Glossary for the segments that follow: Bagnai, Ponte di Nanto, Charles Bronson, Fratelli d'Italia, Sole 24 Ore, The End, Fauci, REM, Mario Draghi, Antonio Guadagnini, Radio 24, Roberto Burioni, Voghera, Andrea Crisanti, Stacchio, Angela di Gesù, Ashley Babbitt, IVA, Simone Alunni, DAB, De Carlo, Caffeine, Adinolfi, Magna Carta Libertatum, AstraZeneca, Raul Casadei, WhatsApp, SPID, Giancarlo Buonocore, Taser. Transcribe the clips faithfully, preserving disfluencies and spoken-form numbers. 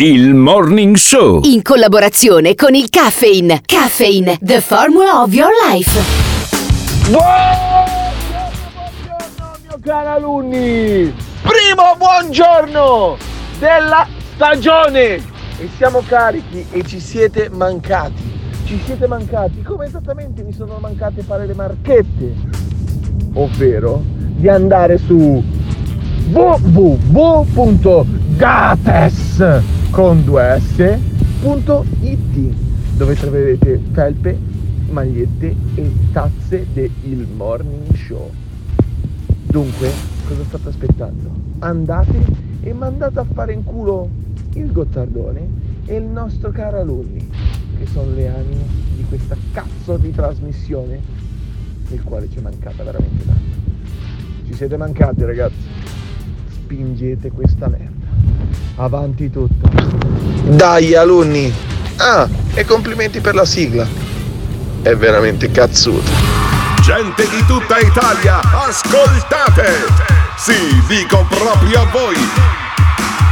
Il Morning Show, in collaborazione con il Caffeine. Caffeine, the formula of your life. Buongiorno, buongiorno mio caro alunni. Primo buongiorno della stagione. E siamo carichi e ci siete mancati. Ci siete mancati come esattamente mi sono mancate fare le marchette. Ovvero di andare su w w w punto gates punto com con due esse punto it, dove troverete felpe, magliette e tazze del Morning Show. Dunque, cosa state aspettando? Andate e mandate a fare in culo il Gottardone e il nostro caro Alunni, che sono le anime di questa cazzo di trasmissione, nel quale ci è mancata veramente tanto. Ci siete mancati, ragazzi. Spingete questa merda avanti tutto. Dai alunni. Ah, e complimenti per la sigla. È veramente cazzuta. Gente di tutta Italia, ascoltate. Sì, dico proprio a voi.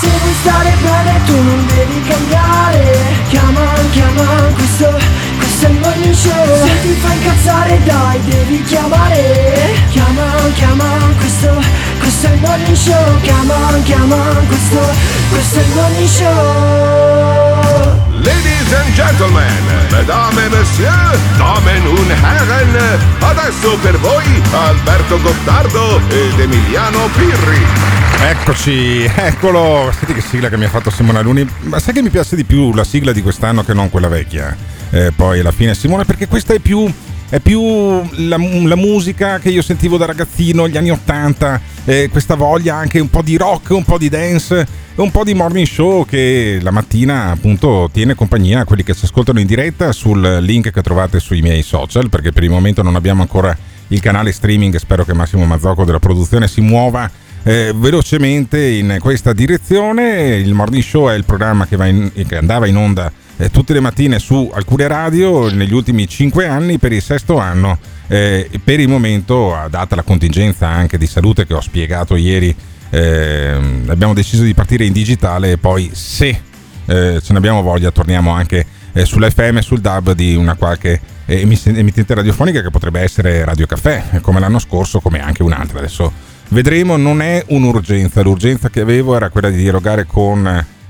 Se vuoi stare bene tu non devi cambiare. Chiama, chiama, questo, questo è il Morning Show. Se ti fai incazzare dai devi chiamare. Chiama, chiama, questo, questo è il Morning Show. Chiama, chiama, questo, questo è il Morning Show. Ladies and gentlemen, mesdames et messieurs, damen und herren, adesso per voi Alberto Gottardo ed Emiliano Pirri. Eccoci, eccolo. Senti che sigla che mi ha fatto Simone Alunni. Ma sai che mi piace di più la sigla di quest'anno che non quella vecchia, eh, poi alla fine Simone, perché questa è più, è più la, la musica che io sentivo da ragazzino, gli anni ottanta, eh, questa voglia anche un po' di rock, un po' di dance, un po' di Morning Show che la mattina appunto tiene compagnia a quelli che ci ascoltano in diretta sul link che trovate sui miei social, perché per il momento non abbiamo ancora il canale streaming. Spero che Massimo Mazzocco della produzione si muova Eh, velocemente in questa direzione. Il Morning Show è il programma che, va in, che andava in onda eh, tutte le mattine su alcune radio negli ultimi cinque anni. Per il sesto anno, eh, per il momento, data la contingenza anche di salute che ho spiegato ieri, eh, abbiamo deciso di partire in digitale e poi, se eh, ce ne abbiamo voglia, torniamo anche eh, sull'F M e sul D A B di una qualche eh, emittente radiofonica, che potrebbe essere Radio Caffè, come l'anno scorso, come anche un'altra. Adesso vedremo, non è un'urgenza. L'urgenza che avevo era quella di dialogare con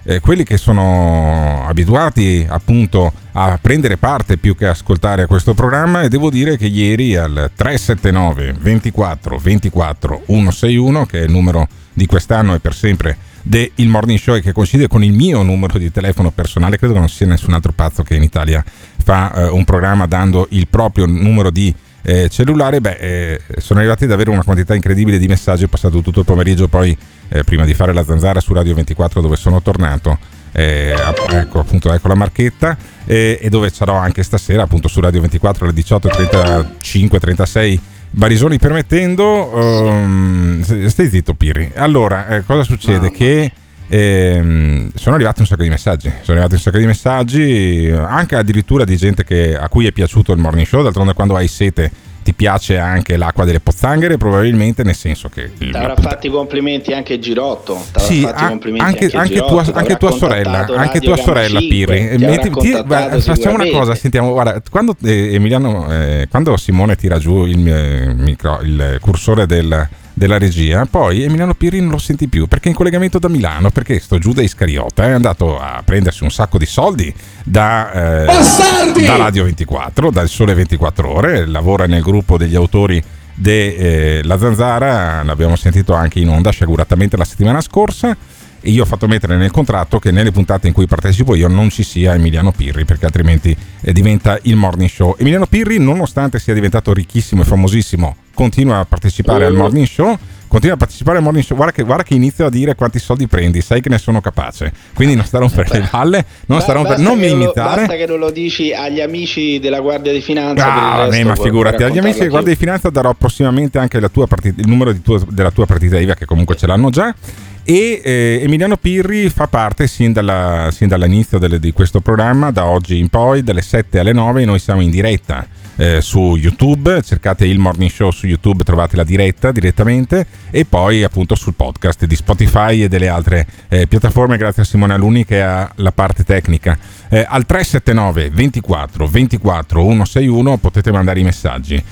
eh, quelli che sono abituati appunto a prendere parte più che ascoltare a questo programma, e devo dire che ieri al tre sette nove, due quattro, due quattro, uno sei uno, che è il numero di quest'anno e per sempre del Morning Show e che coincide con il mio numero di telefono personale, credo che non sia nessun altro pazzo che in Italia fa eh, un programma dando il proprio numero di Eh, cellulare, beh, eh, sono arrivati ad avere una quantità incredibile di messaggi. Ho passato tutto il pomeriggio, poi eh, prima di fare la zanzara su Radio ventiquattro, dove sono tornato, eh, ecco appunto ecco la marchetta, eh, e dove sarò anche stasera appunto su Radio ventiquattro alle diciotto e trentacinque trentasei, Barisoni permettendo. um, stai zitto Pirri. Allora, eh, cosa succede? No. Che E sono arrivati un sacco di messaggi, sono arrivati un sacco di messaggi, anche addirittura di gente che, a cui è piaciuto il Morning Show. D'altronde, quando hai sete ti piace anche l'acqua delle pozzanghere, probabilmente, nel senso che t'avrà fatto i complimenti anche Girotto. Sì, fatti a, complimenti anche, anche, anche Girotto, tua, anche tua sorella, anche tua sorella Pirri. Metti, ti, beh, facciamo una cosa, sentiamo, guarda, quando eh, Emiliano, eh, quando Simone tira giù il, eh, micro, il cursore del della regia, poi Emiliano Pirri non lo senti più perché è in collegamento da Milano, perché sto Giuda Iscariota è andato a prendersi un sacco di soldi da, eh, da Radio ventiquattro, dal Sole ventiquattro Ore, lavora nel gruppo degli autori de eh, La Zanzara, l'abbiamo sentito anche in onda sciaguratamente la settimana scorsa, e io ho fatto mettere nel contratto che nelle puntate in cui partecipo io non ci sia Emiliano Pirri, perché altrimenti eh, diventa il morning show. Emiliano Pirri, nonostante sia diventato ricchissimo e famosissimo, continua a partecipare eh, al morning show. Continua a partecipare al morning show. Guarda che, guarda che inizio a dire quanti soldi prendi, sai che ne sono capace. Quindi non sta a rompere le palle, non sta a rompere, non mi imitare. Basta che non lo dici agli amici della Guardia di Finanza. Ah, per il resto, ma figurati, agli amici della Guardia di Finanza darò prossimamente anche la tua partita, il numero di tua, della tua partita I V A, che comunque ce l'hanno già. E eh, Emiliano Pirri fa parte sin, dalla, sin dall'inizio delle, di questo programma, da oggi in poi, dalle sette alle nove. Noi siamo in diretta eh, su YouTube. Cercate il Morning Show su YouTube, trovate la diretta direttamente, e poi appunto sul podcast di Spotify e delle altre eh, piattaforme, grazie a Simone Alunni che ha la parte tecnica. Eh, al tre sette nove, ventiquattro, ventiquattro, centosessantuno potete mandare i messaggi.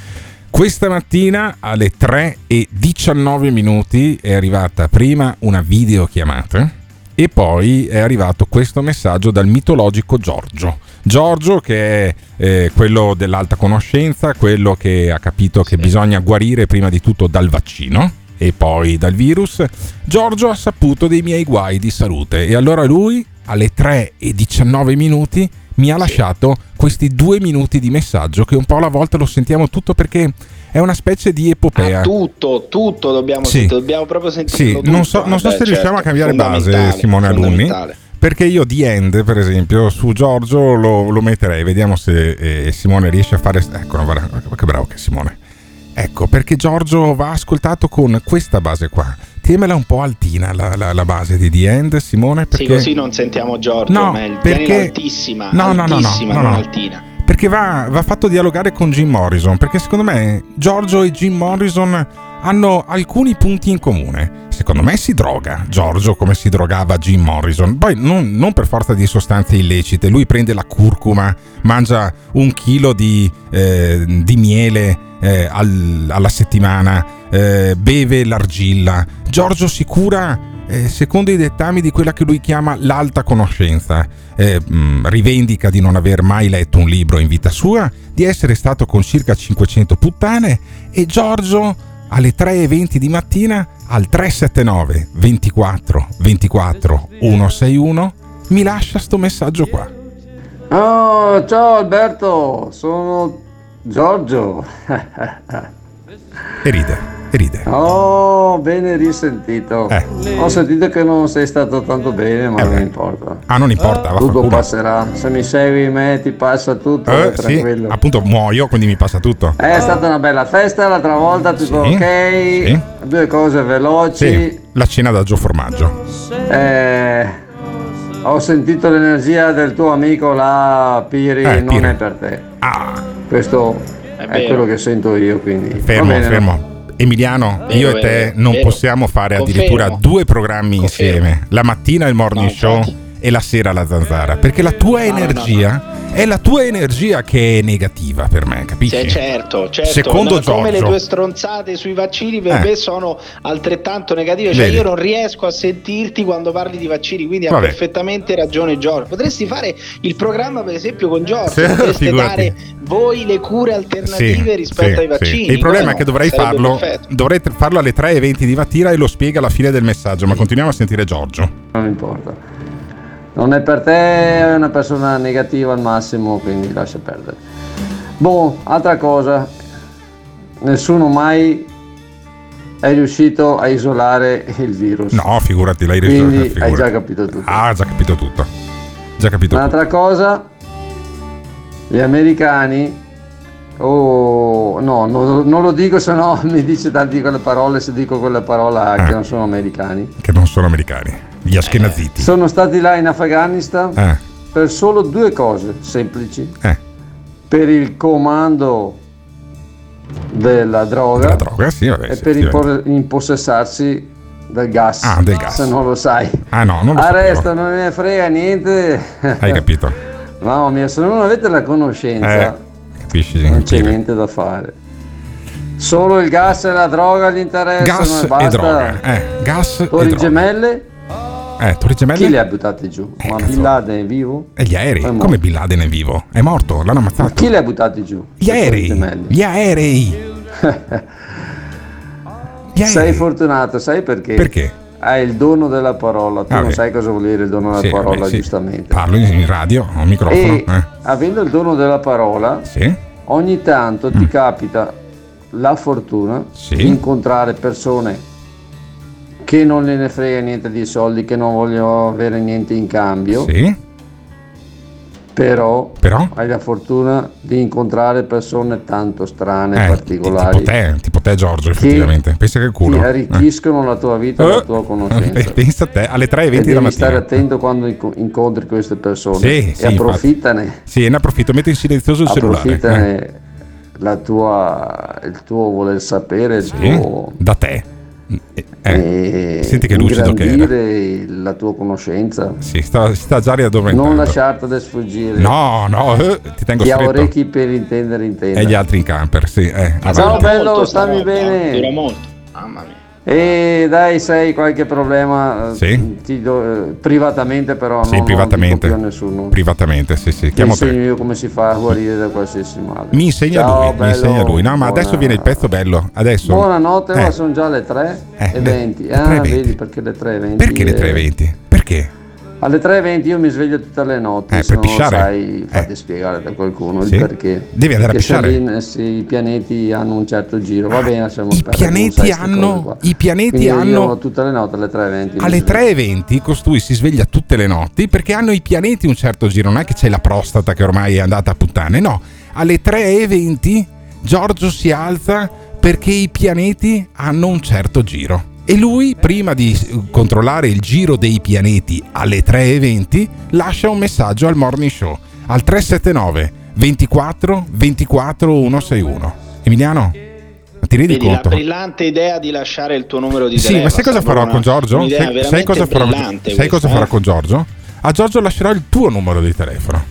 Questa mattina alle tre e diciannove minuti è arrivata prima una videochiamata e poi è arrivato questo messaggio dal mitologico Giorgio. Giorgio che è eh, quello dell'alta conoscenza, quello che ha capito che bisogna guarire prima di tutto dal vaccino e poi dal virus. Giorgio ha saputo dei miei guai di salute e allora lui alle tre e diciannove minuti mi ha lasciato questi due minuti di messaggio che un po' alla volta lo sentiamo tutto, perché è una specie di epopea. Ah, tutto, tutto dobbiamo sì. sentire, dobbiamo proprio sentirlo. Sì, non so, non so Beh, se certo, riusciamo a cambiare base, Simone Alunni, perché io The End, per esempio, su Giorgio lo, lo metterei. Vediamo se eh, Simone riesce a fare... Ecco, che bravo che è Simone. Ecco, perché Giorgio va ascoltato con questa base qua. Tiemela un po' altina la, la, la base di The End, Simone, perché... Sì, così non sentiamo Giorgio, no, ma il perché... altissima, no, no, altissima, no, no, no, non no. altina. Perché va, va fatto dialogare con Jim Morrison, perché secondo me Giorgio e Jim Morrison hanno alcuni punti in comune. Secondo me si droga Giorgio come si drogava Jim Morrison, poi non, non per forza di sostanze illecite. Lui prende la curcuma, mangia un chilo di, eh, di miele eh, al, alla settimana, eh, beve l'argilla. Giorgio si cura eh, secondo i dettami di quella che lui chiama l'alta conoscenza. Eh, mh, rivendica di non aver mai letto un libro in vita sua, di essere stato con circa cinquecento puttane, e Giorgio alle tre e venti di mattina al tre sette nove, ventiquattro, ventiquattro, centosessantuno mi lascia sto messaggio qua. Oh, ciao Alberto, sono Giorgio. E ride, e ride. Oh, bene risentito. Eh. Ho sentito che non sei stato tanto bene, ma eh non importa. Ah, non importa. Tutto qualcuno. passerà. Se mi segui me ti passa tutto, eh, tranquillo. Sì, appunto muoio, quindi mi passa tutto. È oh. stata una bella festa, l'altra volta tutto sì, ok. Sì. Due cose veloci. Sì. La cena da Joe Formaggio. Eh... Ho sentito l'energia del tuo amico là, Pirri, eh, non Pirri. è per te. Ah. Questo... È, è quello che sento io, quindi fermo, bene, fermo. No? Emiliano, vero, io e te vero, non vero. possiamo fare Confermo. addirittura due programmi Confermo. insieme, la mattina il morning no, show infatti. e la sera la zanzara, perché la tua energia no, no, no. è la tua energia che è negativa per me, capisci? Sì, certo, certo. Secondo no, Giorgio, come le tue stronzate sui vaccini per eh. me sono altrettanto negative, cioè Vedi. io non riesco a sentirti quando parli di vaccini, quindi Vabbè. ha perfettamente ragione Giorgio. Potresti fare il programma per esempio con Giorgio, sì, potreste dare voi le cure alternative sì, rispetto sì, ai vaccini. Sì. Il problema no? è che dovrei Sarebbe farlo perfetto. dovrei farlo alle tre e venti di mattina e lo spiega alla fine del messaggio, ma sì. continuiamo a sentire Giorgio. Non importa. Non è per te, è una persona negativa al massimo, quindi lascia perdere. Boh, altra cosa, nessuno mai è riuscito a isolare il virus. No, figurati, l'hai risolto. Quindi figurati. hai già capito tutto. Ah, già capito tutto. Già capito Un'altra tutto. cosa, gli americani... Oh, no, no, non lo dico, sennò mi dice tanti quelle parole, se dico quelle parole ah, che non sono americani. Che non sono americani. Gli ashkenaziti sono stati là in Afghanistan eh. per solo due cose semplici: eh. per il comando della droga, della droga sì, vabbè, e sì, per impor- impossessarsi del gas. Ah, del gas. Se non lo sai, ah, no, non lo arresto, non ne frega niente. Hai capito? Mamma mia, se non avete la conoscenza, eh, capisci, non c'è niente da fare. Solo il gas e la droga gli interessano. Gas e basta. Droga. Eh, gas Torri e gemelle. Eh, Torri Gemelle? Chi li ha buttati giù? Eh, Ma cazzo. Bin Laden è vivo? E gli aerei? Come Bin Laden è vivo? È morto, l'hanno ammazzato. Ma chi li ha buttati giù? Gli aerei! Gli aerei! Sei fortunato, sai perché? Perché? Hai il dono della parola, tu ah, non beh. sai cosa vuol dire il dono della sì, parola, beh, sì. giustamente. Parlo in radio, ho un microfono. E eh. avendo il dono della parola, sì. ogni tanto mm. ti capita la fortuna sì. di incontrare persone che non ne frega niente di soldi, che non vogliono avere niente in cambio. Sì. Però, Però hai la fortuna di incontrare persone tanto strane, eh, particolari. Tipo te, tipo te Giorgio, effettivamente. Pensa che culo. Ti arricchiscono eh. la tua vita e uh, la tua conoscenza. Pensa a te, alle tre e venti della mattina. Devi stare attento quando incontri queste persone. Sì, e sì, approfittane. Infatti. Sì, ne approfitto, metti in silenzioso il cellulare. Eh. La tua, il tuo voler sapere, il sì, tuo... da te. Eh, eh, senti che lucido che era la tua conoscenza, si sta, sta già riaddormentando. Non lasciartene sfuggire, no no eh, ti tengo ti stretto, ti ha orecchi per intendere intendere e gli altri in camper sì, eh, ciao bello, stammi bene, dura molto, mamma mia. E dai, se hai qualche problema sì. ti do, eh, privatamente però sì, non, privatamente. non dico più a nessuno privatamente sì sì ti insegno io come si fa a guarire da qualsiasi male, mi insegna Ciao, lui bello. mi insegna lui no ma Buona... adesso viene il pezzo bello adesso buonanotte eh. ma sono già le tre eh, e venti le, ah le vedi perché le tre e venti perché le tre e venti perché alle tre e venti io mi sveglio tutte le notti, eh, se per non lo sai fate eh. spiegare da qualcuno sì. il perché. Devi andare perché a pisciare. Se i pianeti hanno un certo giro, va bene, siamo I pianeti hanno i pianeti Quindi hanno tutte le notti alle tre e venti. Alle tre e venti costui si sveglia tutte le notti perché hanno i pianeti un certo giro, non è che c'è la prostata che ormai è andata a puttane, no. Alle tre e venti Giorgio si alza perché i pianeti hanno un certo giro. E lui, prima di controllare il giro dei pianeti alle tre e venti, lascia un messaggio al Morning Show al tre sette nove, ventiquattro, ventiquattro, centosessantuno. Emiliano, ti rendi Vedi, conto? La brillante idea di lasciare il tuo numero di telefono. Sì, ma sai cosa farò una, con Giorgio? Sai, sai cosa, farò, sai questa, cosa eh? farò con Giorgio? A Giorgio lascerò il tuo numero di telefono.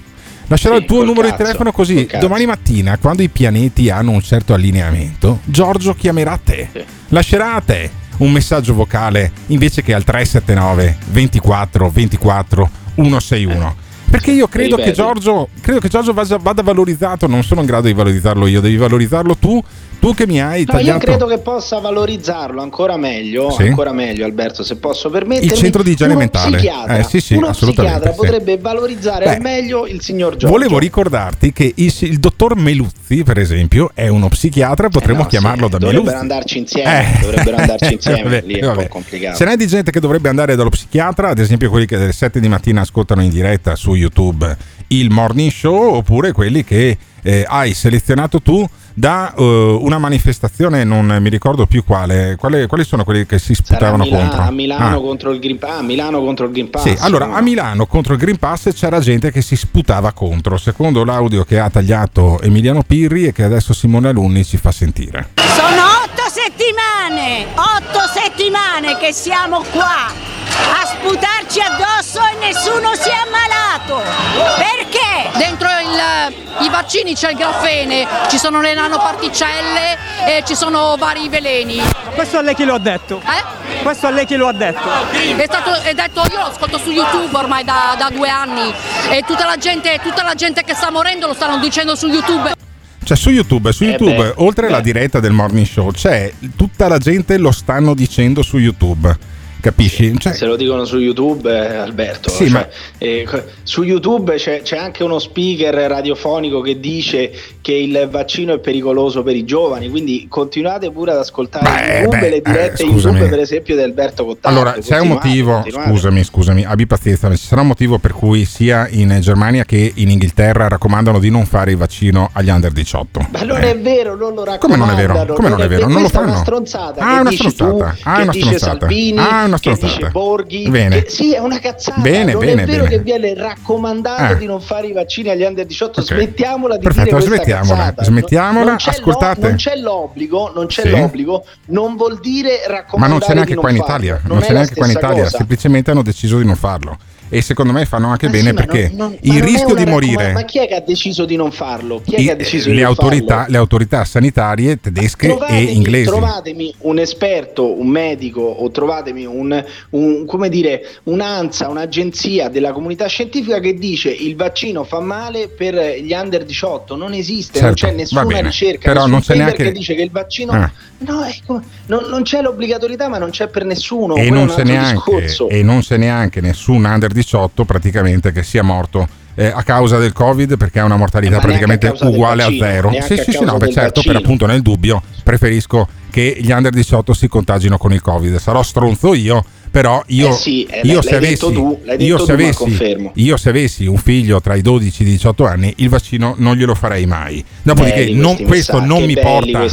Lascerò sì, il tuo numero cazzo, di telefono così domani mattina, quando i pianeti hanno un certo allineamento, Giorgio chiamerà te. Sì. Lascerà a te un messaggio vocale invece che al tre sette nove, ventiquattro, ventiquattro, centosessantuno, perché io credo che Giorgio credo che Giorgio vada valorizzato, non sono in grado di valorizzarlo io, devi valorizzarlo tu tu che mi hai tagliato. No, io credo che possa valorizzarlo ancora meglio, sì? ancora meglio Alberto, se posso permettermi, il centro di igiene mentale, psichiatra, eh, sì, sì, uno psichiatra potrebbe sì. valorizzare Beh, al meglio il signor Giorgio. Volevo ricordarti che il, il dottor Meluzzi per esempio è uno psichiatra, potremmo eh no, chiamarlo sì, da dovrebbero Meluzzi andarci insieme, eh. dovrebbero andarci insieme vabbè, lì è vabbè. un po' complicato. Ce n'è di gente che dovrebbe andare dallo psichiatra, ad esempio quelli che alle sette di mattina ascoltano in diretta su YouTube il Morning Show, oppure quelli che eh, hai selezionato tu da uh, una manifestazione, non mi ricordo più quale, quali, quali sono quelli che si sputavano Milano, contro? A Milano, ah. contro il Green, ah, Milano contro il Green Pass. Sì, allora no? a Milano contro il Green Pass c'era gente che si sputava contro, secondo l'audio che ha tagliato Emiliano Pirri e che adesso Simone Alunni ci fa sentire. Sono otto settimane, otto settimane che siamo qua a sputarci addosso e nessuno si è ammalato. Perché? Dentro il, i vaccini c'è il graffene, ci sono le nanoparticelle e ci sono vari veleni. Questo a lei chi lo ha detto? Eh? Questo a lei chi lo ha detto? È stato è detto, io lo ascolto su YouTube ormai da, da due anni e tutta la gente, tutta la gente che sta morendo lo stanno dicendo su YouTube. Cioè su YouTube, su YouTube eh beh, oltre beh. alla diretta del Morning Show, c'è tutta la gente lo stanno dicendo su YouTube. Capisci? Cioè, se lo dicono su YouTube, eh, Alberto. Sì, cioè, ma... eh, su YouTube c'è, c'è anche uno speaker radiofonico che dice che il vaccino è pericoloso per i giovani. Quindi continuate pure ad ascoltare beh, YouTube, beh, le dirette eh, YouTube, per esempio, di Alberto Gottardo. Allora, c'è un motivo. Continuate. Scusami, scusami, abbi pazienza. Ci sarà un motivo per cui sia in Germania che in Inghilterra raccomandano di non fare il vaccino agli under diciotto. Ma non eh. è vero, non lo raccomandano. Come non è vero? Come non è vero? Non lo fanno. È una stronzata. Ah, una stronzata. Tu, ah, una stronzata. Salvini, ah, una che dice Borghi, che, sì è una cazzata, bene, non bene, è vero bene. Che viene raccomandato ah. di non fare i vaccini agli under diciotto, okay. smettiamola di Perfetto, dire questa cazzata, smettiamola, non, ascoltate. Non c'è l'obbligo, non c'è sì. l'obbligo, non vuol dire raccomandare, ma non c'è neanche qua in Italia, non, non c'è neanche qua in Italia, cosa. semplicemente hanno deciso di non farlo. e secondo me fanno anche ma bene, sì, perché non, non, il rischio di morire. Ma chi è che ha deciso di non farlo? Chi è I, che ha deciso le di autorità, farlo? Le autorità sanitarie tedesche trovatemi, e inglesi. Trovatemi un esperto, un medico, o trovatemi un, un come dire un'ANSA, un'agenzia della comunità scientifica che dice il vaccino fa male per gli under diciotto. Non esiste, certo, non c'è nessuna ricerca, però non c'è neanche che dice che il vaccino ah. no, ecco, non, non c'è l'obbligatorietà, ma non c'è per nessuno. E non c'è neanche, e non c'è neanche nessun under diciotto praticamente che sia morto eh, a causa del Covid, perché ha una mortalità eh, praticamente uguale vaccino, a zero. Sì, sì, sì, no, beh, certo, vaccino. Per appunto nel dubbio preferisco che gli under diciotto si contagino con il Covid. Sarò stronzo io, però io, eh sì, eh, io se avessi, tu, io, tu, se avessi io se avessi un figlio tra i dodici e i diciotto anni, il vaccino non glielo farei mai. Dopodiché non, questo, non mi porta,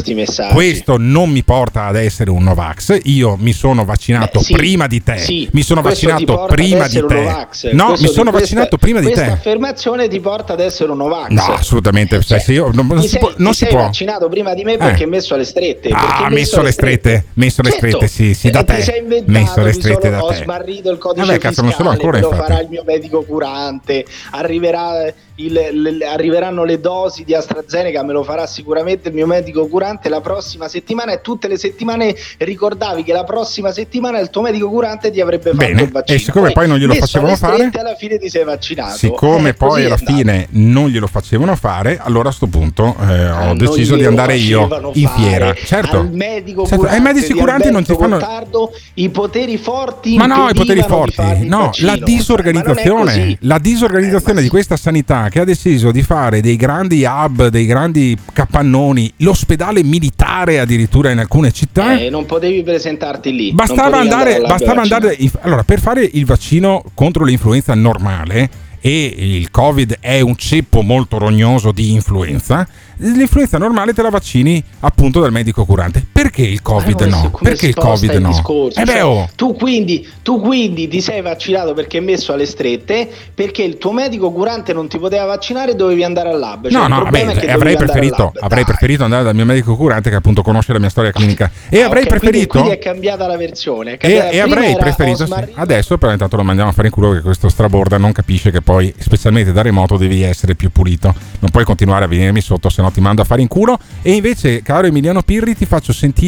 questo non mi porta ad essere un Novax. Io mi sono vaccinato Beh, sì, prima di te. Sì, mi sono vaccinato prima di te. No, questo mi sono questa, vaccinato prima di te. Questa affermazione ti porta ad essere un Novax. No, assolutamente. Cioè, se io, non, sei, non si può. Sei vaccinato prima di me perché eh. messo alle strette. Ah, messo alle strette. Messo alle strette, sì, sì, da te. Messo alle strette. Sono, ho smarrito il codice Vabbè, cazzo, fiscale, ancora, lo farà il mio medico curante, arriverà il, le, arriveranno le dosi di AstraZeneca, me lo farà sicuramente il mio medico curante la prossima settimana, e tutte le settimane ricordavi che la prossima settimana il tuo medico curante ti avrebbe fatto Bene. il vaccino. E siccome poi non glielo facevano fare, alla fine ti sei vaccinato. Siccome eh, poi alla fine non glielo facevano fare, allora a sto punto eh, ho ah, deciso di andare io in fiera. Certo. Al medico certo. curante, ai medici curanti non ti fanno Gottardo, i poteri forti. Ma no, i poteri forti. No, la disorganizzazione, la disorganizzazione eh, di questa sanità che ha deciso di fare dei grandi hub, dei grandi capannoni, l'ospedale militare addirittura in alcune città. Eh, non potevi presentarti lì. Bastava andare, andare bastava andare allora per fare il vaccino contro l'influenza normale, e il Covid è un ceppo molto rognoso di influenza. L'influenza normale te la vaccini appunto dal medico curante. Perché il Covid ah, no? Perché il Covid no? Discorso, eh beh, oh. tu, quindi, tu quindi ti sei vaccinato perché messo alle strette, perché il tuo medico curante non ti poteva vaccinare e dovevi andare al lab. Cioè, no, no, vabbè, cioè, avrei, preferito, avrei preferito andare dal mio medico curante che appunto conosce la mia storia clinica. E ah, avrei okay, preferito... Quindi, quindi è cambiata la versione. Cambiata e, e avrei preferito... Sì. Adesso però intanto lo mandiamo a fare in culo, che questo straborda non capisce che poi, specialmente da remoto, devi essere più pulito. Non puoi continuare a venirmi sotto, se no ti mando a fare in culo. E invece, caro Emiliano Pirri, ti faccio sentire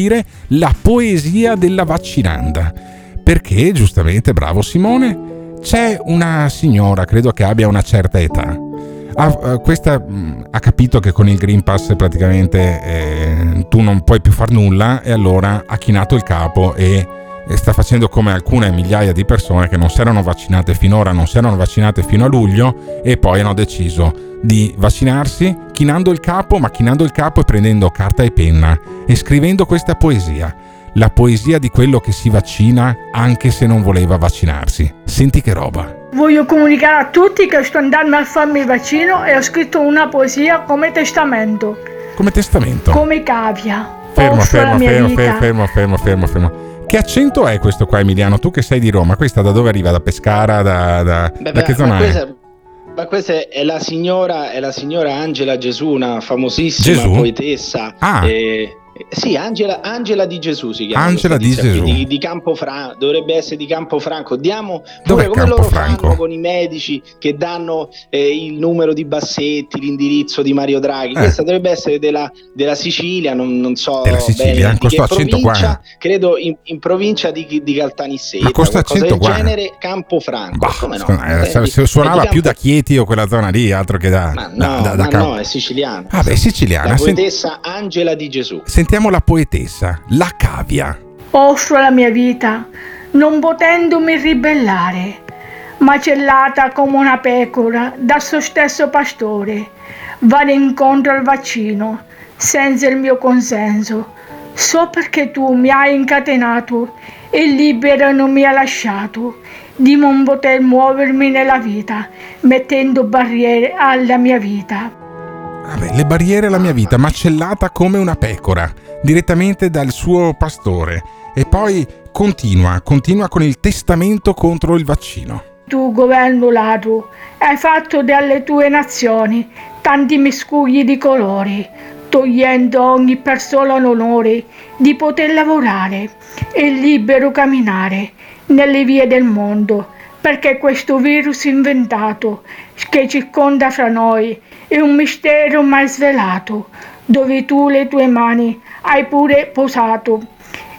la poesia della vaccinanda, perché giustamente, bravo Simone, c'è una signora, credo che abbia una certa età, ha, questa ha capito che con il Green Pass praticamente eh, tu non puoi più far nulla, e allora ha chinato il capo e sta facendo come alcune migliaia di persone che non si erano vaccinate finora, non si erano vaccinate fino a luglio, e poi hanno deciso di vaccinarsi chinando il capo, ma chinando il capo e prendendo carta e penna e scrivendo questa poesia, la poesia di quello che si vaccina anche se non voleva vaccinarsi. Senti che roba. Voglio comunicare a tutti che sto andando a farmi il vaccino e ho scritto una poesia come testamento. Come testamento? Come cavia. Fermo, fermo, fermo, fermo, fermo, fermo, fermo, fermo. Che accento è questo qua, Emiliano? Tu che sei di Roma, questa da dove arriva? Da Pescara? Da, da, beh, da che zona ma questa, è? Ma questa è la signora, è la signora Angela Gesù, una famosissima Gesù? poetessa. Ah. Eh, sì, Angela, Angela di Gesù si chiama. Angela di Gesù. Di, di Campofran- dovrebbe essere di Campofranco. Diamo pure Dov'è come Campofranco? Loro fanno con i medici che danno eh, il numero di Bassetti, l'indirizzo di Mario Draghi. Eh. Questa dovrebbe essere della, della Sicilia, non, non so della Sicilia. bene. Di che provincia, credo in, in provincia di, di Caltanissetta. Ma costa cento del genere Campofranco. Bah, come no? Scusa, eh, se suonava più da Chieti o quella zona lì, altro che da. Ma no, da, da, da ma Camp- no, è siciliana. Ah, beh, è siciliana. La poetessa Angela di Gesù. Sentiamo la poetessa, la cavia. Offro la mia vita, non potendomi ribellare, macellata come una pecora dal suo stesso pastore. Vado incontro al vaccino, senza il mio consenso. So perché tu mi hai incatenato e libero non mi hai lasciato, di non poter muovermi nella vita, mettendo barriere alla mia vita. Vabbè, le barriere alla mia vita, macellata come una pecora, direttamente dal suo pastore. E poi continua, continua con il testamento contro il vaccino. Tu, governo ladro, hai fatto delle tue nazioni tanti miscugli di colori, togliendo a ogni persona l'onore di poter lavorare e libero camminare nelle vie del mondo, perché questo virus inventato che circonda fra noi è un mistero mai svelato, dove tu le tue mani hai pure posato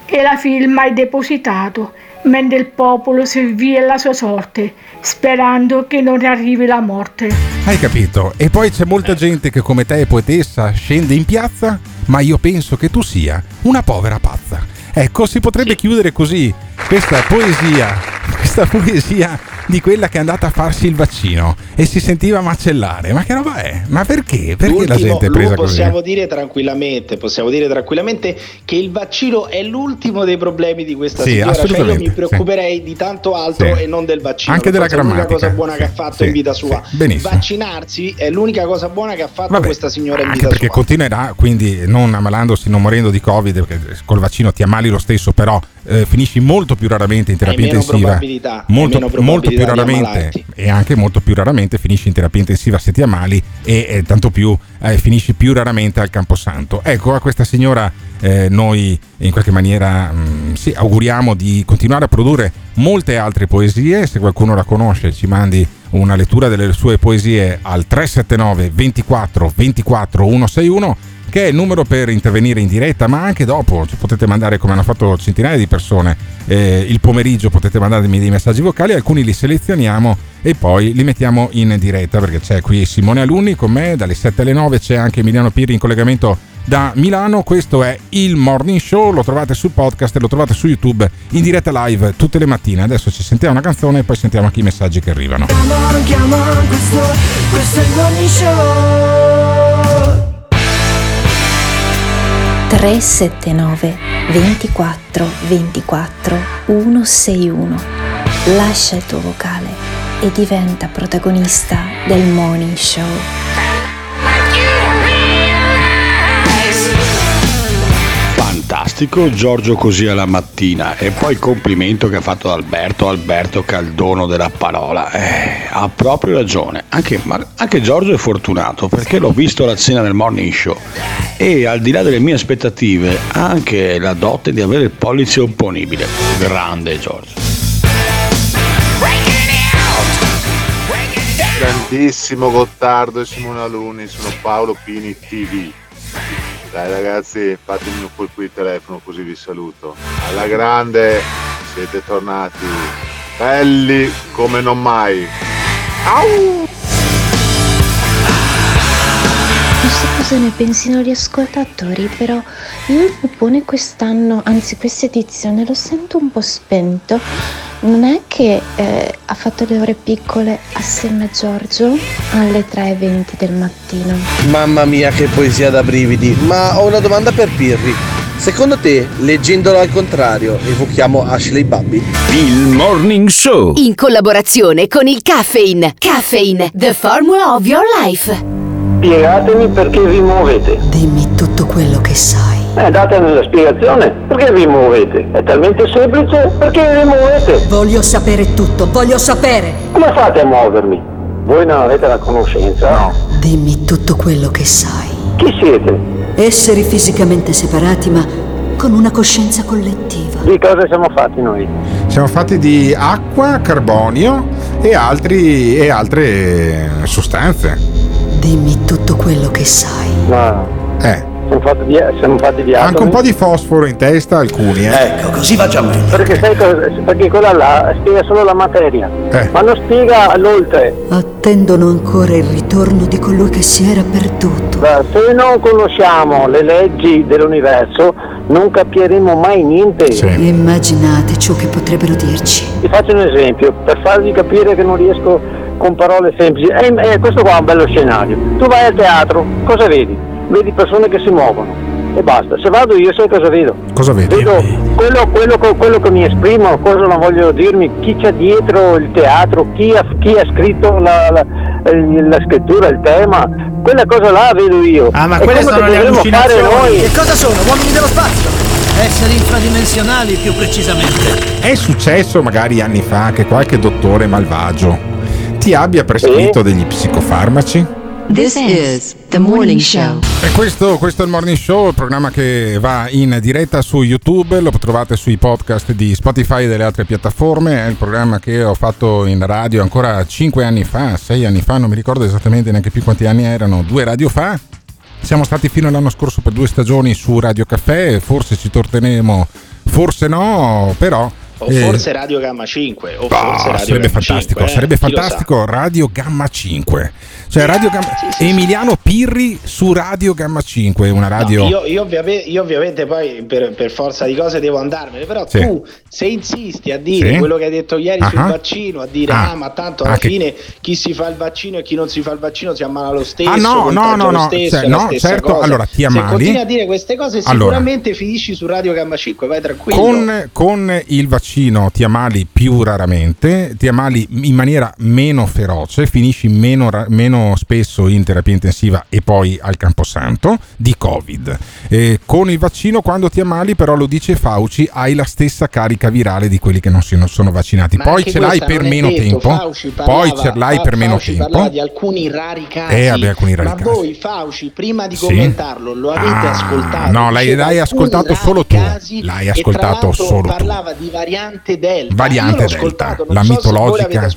e la firma hai depositato, mentre il popolo serviva la sua sorte, sperando che non arrivi la morte. Hai capito? E poi c'è molta gente che come te, poetessa, scende in piazza, ma io penso che tu sia una povera pazza. Ecco, si potrebbe chiudere così questa poesia, questa poesia di quella che è andata a farsi il vaccino e si sentiva macellare. Ma che roba è? Ma perché? Perché l'ultimo, la gente è presa così? Possiamo dire tranquillamente, possiamo dire tranquillamente che il vaccino è l'ultimo dei problemi di questa sì, signora. Cioè io mi preoccuperei sì. di tanto altro sì. e non del vaccino. Anche della grammatica. È l'unica cosa buona sì. che ha fatto sì. in vita sua. Sì. Vaccinarsi è l'unica cosa buona che ha fatto Vabbè. questa signora in vita sua. Anche perché continuerà, quindi non ammalandosi, non morendo di Covid, perché col vaccino ti ammali lo stesso, però eh, finisci molto più raramente in terapia meno intensiva. Molto, meno molto più raramente e anche molto più raramente finisci in terapia intensiva se ti ammali e eh, tanto più eh, finisci più raramente al Camposanto. Ecco, a questa signora eh, noi in qualche maniera mh, sì, auguriamo di continuare a produrre molte altre poesie. Se qualcuno la conosce ci mandi una lettura delle sue poesie al tre sette nove, ventiquattro, ventiquattro, centosessantuno, che è il numero per intervenire in diretta, ma anche dopo ci potete mandare, come hanno fatto centinaia di persone eh, il pomeriggio, potete mandarmi dei messaggi vocali, alcuni li selezioniamo e poi li mettiamo in diretta, perché c'è qui Simone Alunni con me dalle sette alle nove, c'è anche Emiliano Pirri in collegamento da Milano. Questo è il Morning Show, lo trovate sul podcast e lo trovate su YouTube in diretta live tutte le mattine. Adesso ci sentiamo una canzone e poi sentiamo anche i messaggi che arrivano. Come on, come on, questo, questo è il Morning Show. Tre sette nove, ventiquattro, ventiquattro, centosessantuno. Lascia il tuo vocale e diventa protagonista del Morning Show. Fantastico Giorgio così alla mattina, e poi il complimento che ha fatto Alberto, Alberto che ha il dono della parola, eh, ha proprio ragione, anche, anche Giorgio è fortunato perché l'ho visto alla cena del Morning Show e al di là delle mie aspettative ha anche la dote di avere il pollice opponibile, grande Giorgio. Grandissimo Gottardo e Simone Alunni, sono Paolo Pini ti vu. Dai ragazzi, fatemi un colpo di telefono così vi saluto. Alla grande, siete tornati belli come non mai. Au! Non so cosa ne pensino gli ascoltatori, però io il pupone quest'anno, anzi questa edizione, lo sento un po' spento. Non è che eh, ha fatto le ore piccole assieme a Giorgio alle tre e venti del mattino. Mamma mia, che poesia da brividi. Ma ho una domanda per Pirri. Secondo te, leggendolo al contrario, evochiamo Ashley Babbitt? Il Morning Show, in collaborazione con il Caffeine. Caffeine, the formula of your life. Spiegatemi perché vi muovete. Dimmi tutto quello che sai. Eh, datemi la spiegazione. Perché vi muovete? È talmente semplice. Perché vi muovete? Voglio sapere tutto, voglio sapere. Come fate a muovermi? Voi non avete la conoscenza, no? Dimmi tutto quello che sai. Chi siete? Esseri fisicamente separati, ma con una coscienza collettiva. Di cosa siamo fatti noi? Siamo fatti di acqua, carbonio e altri e altre sostanze. Dimmi tutto quello che sai. Ma eh. siamo fatti di, siamo fatti di anche un po' di fosforo in testa alcuni, eh. Ecco, così va già meglio. Perché sai cosa, perché quella là spiega solo la materia, eh. ma non spiega l'oltre. Attendono ancora il ritorno di colui che si era perduto. Beh, se non conosciamo le leggi dell'universo non capiremo mai niente. Sì. Immaginate ciò che potrebbero dirci. Vi faccio un esempio per farvi capire che non riesco con parole semplici. E eh, eh, questo qua è un bello scenario. Tu vai al teatro, cosa vedi? Vedi persone che si muovono e basta. Se vado io sai cosa vedo? Cosa vedi? Vedo quello, quello, quello che mi esprimo, cosa non voglio dirmi, chi c'è dietro il teatro, chi ha, chi ha scritto la, la, la scrittura, il tema, quella cosa là vedo io. Ah, ma quelle sono le allucinazioni. Che cosa sono? Uomini dello spazio? Esseri infradimensionali più precisamente. È successo magari anni fa che qualche dottore malvagio ti abbia prescritto degli psicofarmaci This is The Morning Show. E questo, questo è il Morning Show, il programma che va in diretta su YouTube, lo trovate sui podcast di Spotify e delle altre piattaforme. È il programma che ho fatto in radio ancora cinque anni fa, sei anni fa, non mi ricordo esattamente neanche più quanti anni erano, due radio fa. Siamo stati fino all'anno scorso per due stagioni su Radio Caffè, forse ci torneremo, forse no, però... O forse eh, Radio Gamma cinque o oh, forse Radio sarebbe Gamma fantastico, cinque, eh? Sarebbe fantastico Radio Gamma cinque, cioè Radio Gamma... sì, sì, Emiliano Pirri su Radio Gamma cinque, una radio... No, io, io, ovviamente, io ovviamente poi per, per forza di cose devo andarmene, però sì. Tu se insisti a dire sì. quello che hai detto ieri uh-huh. sul vaccino, a dire ah, ah ma tanto alla ah, fine che... chi si fa il vaccino e chi non si fa il vaccino si ammala lo stesso, ah no no no, no, stesso, cioè, no certo cosa. Allora ti ammali, se continui a dire queste cose sicuramente allora. Finisci su Radio Gamma cinque, vai tranquillo. Con, con il vaccino ti ammali più raramente, ti ammali in maniera meno feroce, finisci meno, meno spesso in terapia intensiva e poi al camposanto di Covid. E con il vaccino quando ti ammali, però lo dice Fauci, hai la stessa carica virale di quelli che non sono, sono vaccinati. Ma poi ce l'hai per meno detto, tempo, parlava, poi ce l'hai fa, per Fauci meno tempo. Parlava di alcuni rari casi. Eh, vabbè, alcuni rari Ma casi. voi Fauci prima di sì. commentarlo lo avete ah, ascoltato? No, l'hai, l'hai ascoltato solo tu. L'hai ascoltato solo tu. Parlava di varianti Delta. Variante Delta, la so mitologica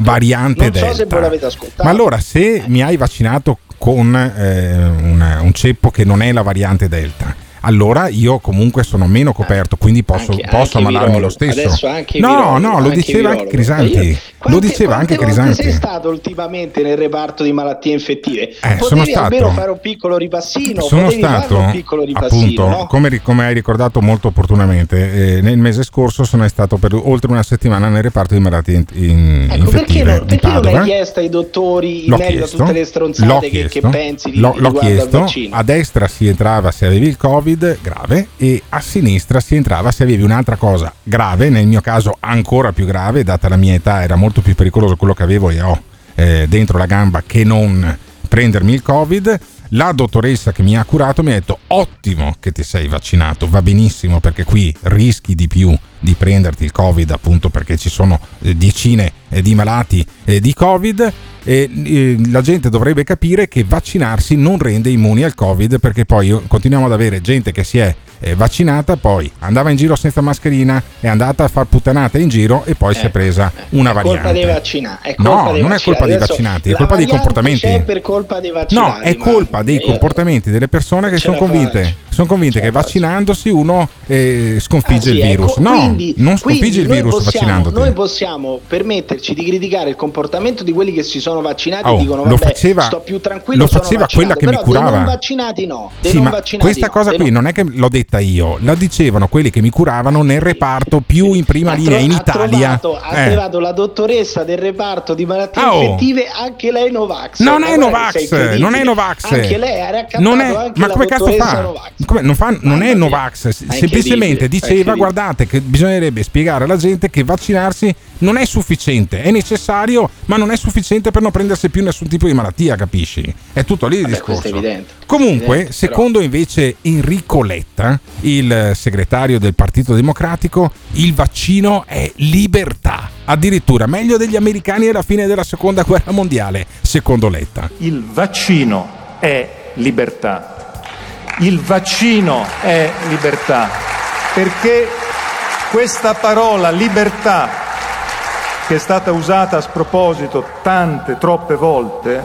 variante non Delta. So se voi l'avete ascoltato. Ma allora, se eh. mi hai vaccinato con eh, un, un ceppo che non è la variante Delta, allora io comunque sono meno coperto, quindi posso, anche, posso anche ammalarmi lo stesso. Anche no, virologo, no, lo anche diceva virologo. anche Crisanti. Io, quante, lo diceva anche Crisanti. Sei stato ultimamente nel reparto di malattie infettive? Eh, potevi sono stato, almeno fare un piccolo ripassino. Sono stato, un piccolo ripassino, appunto, no? come, come hai ricordato molto opportunamente, eh, nel mese scorso sono stato per oltre una settimana nel reparto di malattie in, in, ecco, infettive. Perché, non, di perché Padova. Non hai chiesto ai dottori in merito a tutte le stronzate che, che pensi di, l'ho, l'ho chiesto, a destra si entrava se avevi il Covid grave e a sinistra si entrava se avevi un'altra cosa grave, nel mio caso ancora più grave, data la mia età era molto più pericoloso quello che avevo e ho eh, dentro la gamba che non prendermi il Covid. La dottoressa che mi ha curato mi ha detto ottimo che ti sei vaccinato, va benissimo perché qui rischi di più di prenderti il Covid, appunto perché ci sono decine di malati di Covid e la gente dovrebbe capire che vaccinarsi non rende immuni al Covid, perché poi continuiamo ad avere gente che si è vaccinata, poi andava in giro senza mascherina, è andata a far puttanate in giro e poi eh, si è presa una è variante. Colpa dei vaccina, è colpa no, dei non vaccinati. È colpa dei vaccinati, è colpa dei comportamenti. C'è per colpa dei vaccinati. No, è colpa dei comportamenti delle persone che sono convinte, sono convinte che vaccinandosi uno eh, sconfigge ah, sì, il virus. Ecco, no, quindi, non sconfigge il virus possiamo, vaccinandoti. Noi possiamo permetterci di criticare il comportamento di quelli che si sono vaccinati oh, e dicono vabbè, lo faceva, sto più tranquillo, lo faceva quella che mi curava. Non vaccinati no, sì, non ma vaccinati questa no, cosa qui non è che l'ho detto io, la dicevano quelli che mi curavano nel reparto più in prima linea in Italia. Ha trovato, eh. trovato la dottoressa del reparto di malattie oh. infettive, anche lei Novax. Non è Novax, non è Novax. Anche lei era non è, anche ma come cazzo fa? Come, non fa, non è Novax, semplicemente diceva guardate che bisognerebbe spiegare alla gente che vaccinarsi non è sufficiente, è necessario, ma non è sufficiente per non prendersi più nessun tipo di malattia, capisci? È tutto lì il Vabbè, discorso. Evidente, Comunque, evidente, secondo però... invece Enrico Letta, il segretario del Partito Democratico, il vaccino è libertà, addirittura meglio degli americani alla fine della seconda guerra mondiale, secondo Letta. Il vaccino è libertà, il vaccino è libertà, perché questa parola libertà, che è stata usata a sproposito tante, troppe volte,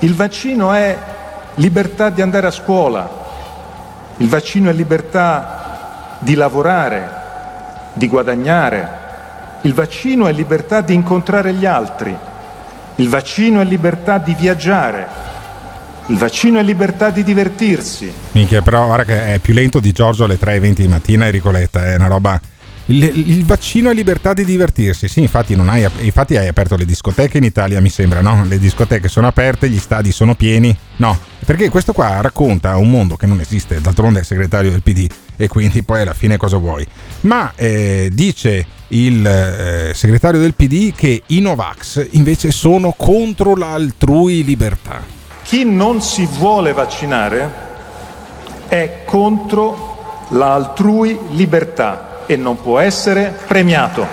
il vaccino è libertà di andare a scuola, il vaccino è libertà di lavorare, di guadagnare. Il vaccino è libertà di incontrare gli altri. Il vaccino è libertà di viaggiare. Il vaccino è libertà di divertirsi. Minchia, però guarda che è più lento di Giorgio alle tre e venti di mattina, Enrico Letta, è una roba... Il, il vaccino è libertà di divertirsi, sì, infatti, non hai, infatti hai aperto le discoteche in Italia, mi sembra, no? Le discoteche sono aperte, gli stadi sono pieni, no? Perché questo qua racconta un mondo che non esiste, d'altronde è il segretario del P D e quindi poi alla fine cosa vuoi? Ma eh, dice il eh, segretario del P D che i Novax invece sono contro l'altrui libertà. Chi non si vuole vaccinare è contro l'altrui libertà e non può essere premiato.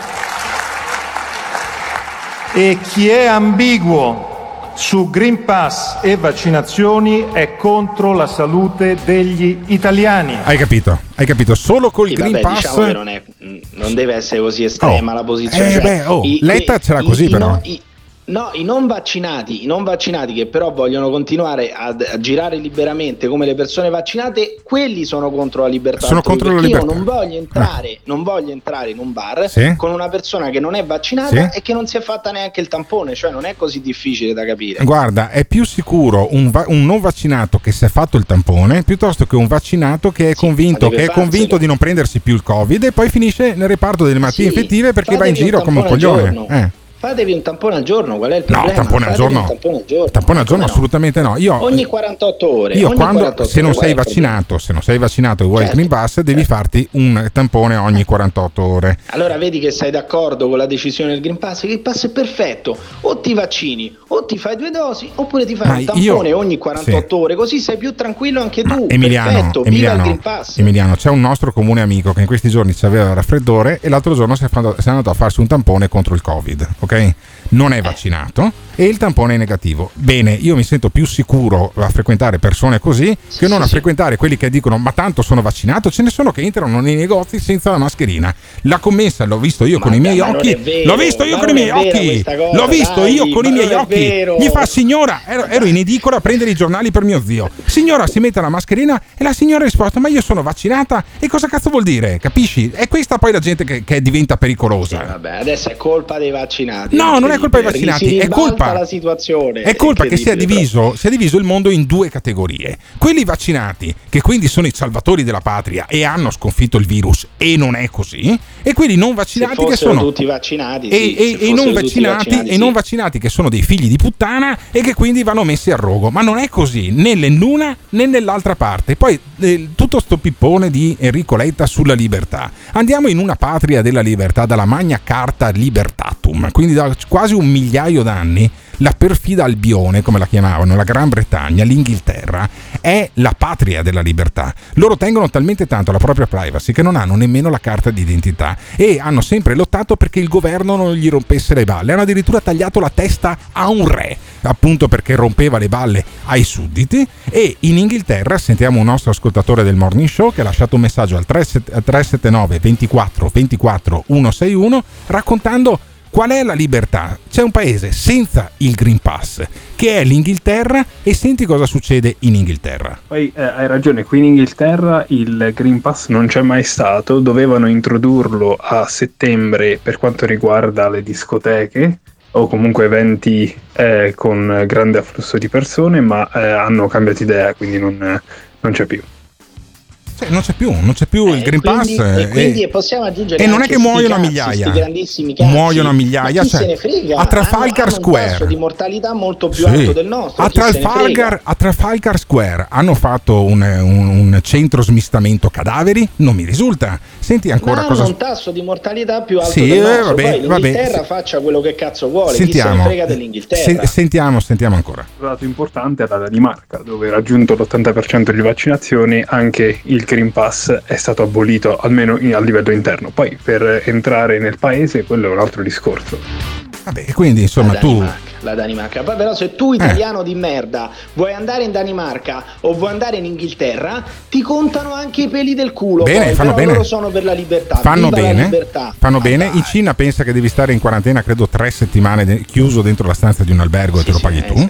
E chi è ambiguo su Green Pass e vaccinazioni è contro la salute degli italiani. Hai capito? Hai capito? Solo col sì, Green vabbè, Pass diciamo che non, è, non deve essere così estrema oh. la posizione. Eh, cioè, beh, oh, i, Letta i, ce l'ha i, così i, però. No, i, no, i non vaccinati, i non vaccinati che però vogliono continuare ad, a girare liberamente come le persone vaccinate, quelli sono contro la libertà. Sono altrui, contro la libertà. Io non voglio entrare, ah. non voglio entrare in un bar sì. con una persona che non è vaccinata sì. e che non si è fatta neanche il tampone, cioè non è così difficile da capire. Guarda, è più sicuro un, va- un non vaccinato che si è fatto il tampone piuttosto che un vaccinato che è sì, convinto che è convinto di non prendersi più il Covid e poi finisce nel reparto delle malattie sì, infettive perché va in giro come un coglione. Eh. Fatevi un tampone al giorno, qual è il problema? No, tampone al giorno, tampone al giorno, tampone al giorno no. assolutamente no. Io, ogni quarantotto ore. Io ogni quando quarantotto se non sei vaccinato, se non sei vaccinato e vuoi certo, il Green Pass, devi certo. farti un tampone ogni quarantotto ore. Allora vedi che sei d'accordo con la decisione del Green Pass, che il pass è perfetto, o ti vaccini, o ti fai due dosi, oppure ti fai Ma un tampone io, ogni quarantotto sì. ore, così sei più tranquillo anche Ma tu. Emiliano, perfetto, Emiliano, viva il Green Pass. Emiliano, c'è un nostro comune amico che in questi giorni ci aveva il raffreddore e l'altro giorno si è andato a farsi un tampone contro il Covid. Okay? Non è vaccinato e il tampone è negativo. Bene, io mi sento più sicuro a frequentare persone così sì, che non sì, a frequentare sì. quelli che dicono ma tanto sono vaccinato. Ce ne sono che entrano nei negozi senza la mascherina. La commessa l'ho visto io ma con i miei occhi vero, l'ho visto io con i miei occhi cosa, l'ho visto dai, io con i miei occhi mi fa signora, ero, ero in edicola a prendere i giornali per mio zio, signora si mette la mascherina e la signora ha risposto ma io sono vaccinata e cosa cazzo vuol dire, capisci? È questa poi la gente che, che diventa pericolosa. Sì, vabbè, adesso è colpa dei vaccinati. No, non è colpa dei vaccinati, è colpa la situazione. È colpa che si è diviso, si è diviso il mondo in due categorie. Quelli vaccinati, che quindi sono i salvatori della patria e hanno sconfitto il virus e non è così, e quelli non vaccinati che sono tutti vaccinati e, sì, e, e non vaccinati, vaccinati e sì. non vaccinati che sono dei figli di puttana e che quindi vanno messi al rogo. Ma non è così, né nell'una né nell'altra parte. Poi eh, tutto sto pippone di Enrico Letta sulla libertà. Andiamo in una patria della libertà, dalla Magna Carta Libertatum, quindi da quasi un migliaio d'anni. La perfida Albione, come la chiamavano, la Gran Bretagna, l'Inghilterra, è la patria della libertà. Loro tengono talmente tanto alla propria privacy che non hanno nemmeno la carta d'identità e hanno sempre lottato perché il governo non gli rompesse le balle. Hanno addirittura tagliato la testa a un re, appunto perché rompeva le balle ai sudditi. E in Inghilterra, sentiamo un nostro ascoltatore del Morning Show che ha lasciato un messaggio al tre sette nove ventiquattro ventiquattro centosessantuno raccontando qual è la libertà? C'è un paese senza il Green Pass, che è l'Inghilterra, e senti cosa succede in Inghilterra. Poi eh, hai ragione, qui in Inghilterra il Green Pass non c'è mai stato, dovevano introdurlo a settembre per quanto riguarda le discoteche o comunque eventi eh, con grande afflusso di persone, ma eh, hanno cambiato idea, quindi non, non c'è più. Cioè, non c'è più, non c'è più eh, il Green quindi, Pass e quindi e, possiamo aggiungere e non è che muoiono a migliaia, muoiono a migliaia, cioè, se ne frega, a Trafalgar hanno, Square hanno un tasso di mortalità molto più sì. alto del nostro. A Trafalgar, a Trafalgar Square hanno fatto un, un, un centro smistamento cadaveri, non mi risulta. Senti ancora ma cosa hanno un tasso di mortalità più alto sì, del nostro. Vabbè, poi l'Inghilterra vabbè. Faccia quello che cazzo vuole, sentiamo, chi se ne frega dell'Inghilterra. Se, sentiamo, sentiamo ancora. Un dato importante è la Danimarca, dove raggiunto l'ottanta per cento di vaccinazione anche il Green Pass è stato abolito almeno in, a livello interno, poi per entrare nel paese quello è un altro discorso. Vabbè, quindi insomma la Danimarca, tu la Danimarca, poi però se tu italiano eh. di merda vuoi andare in Danimarca o vuoi andare in Inghilterra ti contano anche i peli del culo. Bene, poi, fanno bene. Loro sono per la libertà. Fanno Viva bene. La libertà. Fanno ah, bene. Dai. In Cina pensa che devi stare in quarantena credo tre settimane de- chiuso dentro la stanza di un albergo sì, e te lo sì, paghi eh, tu. Sì.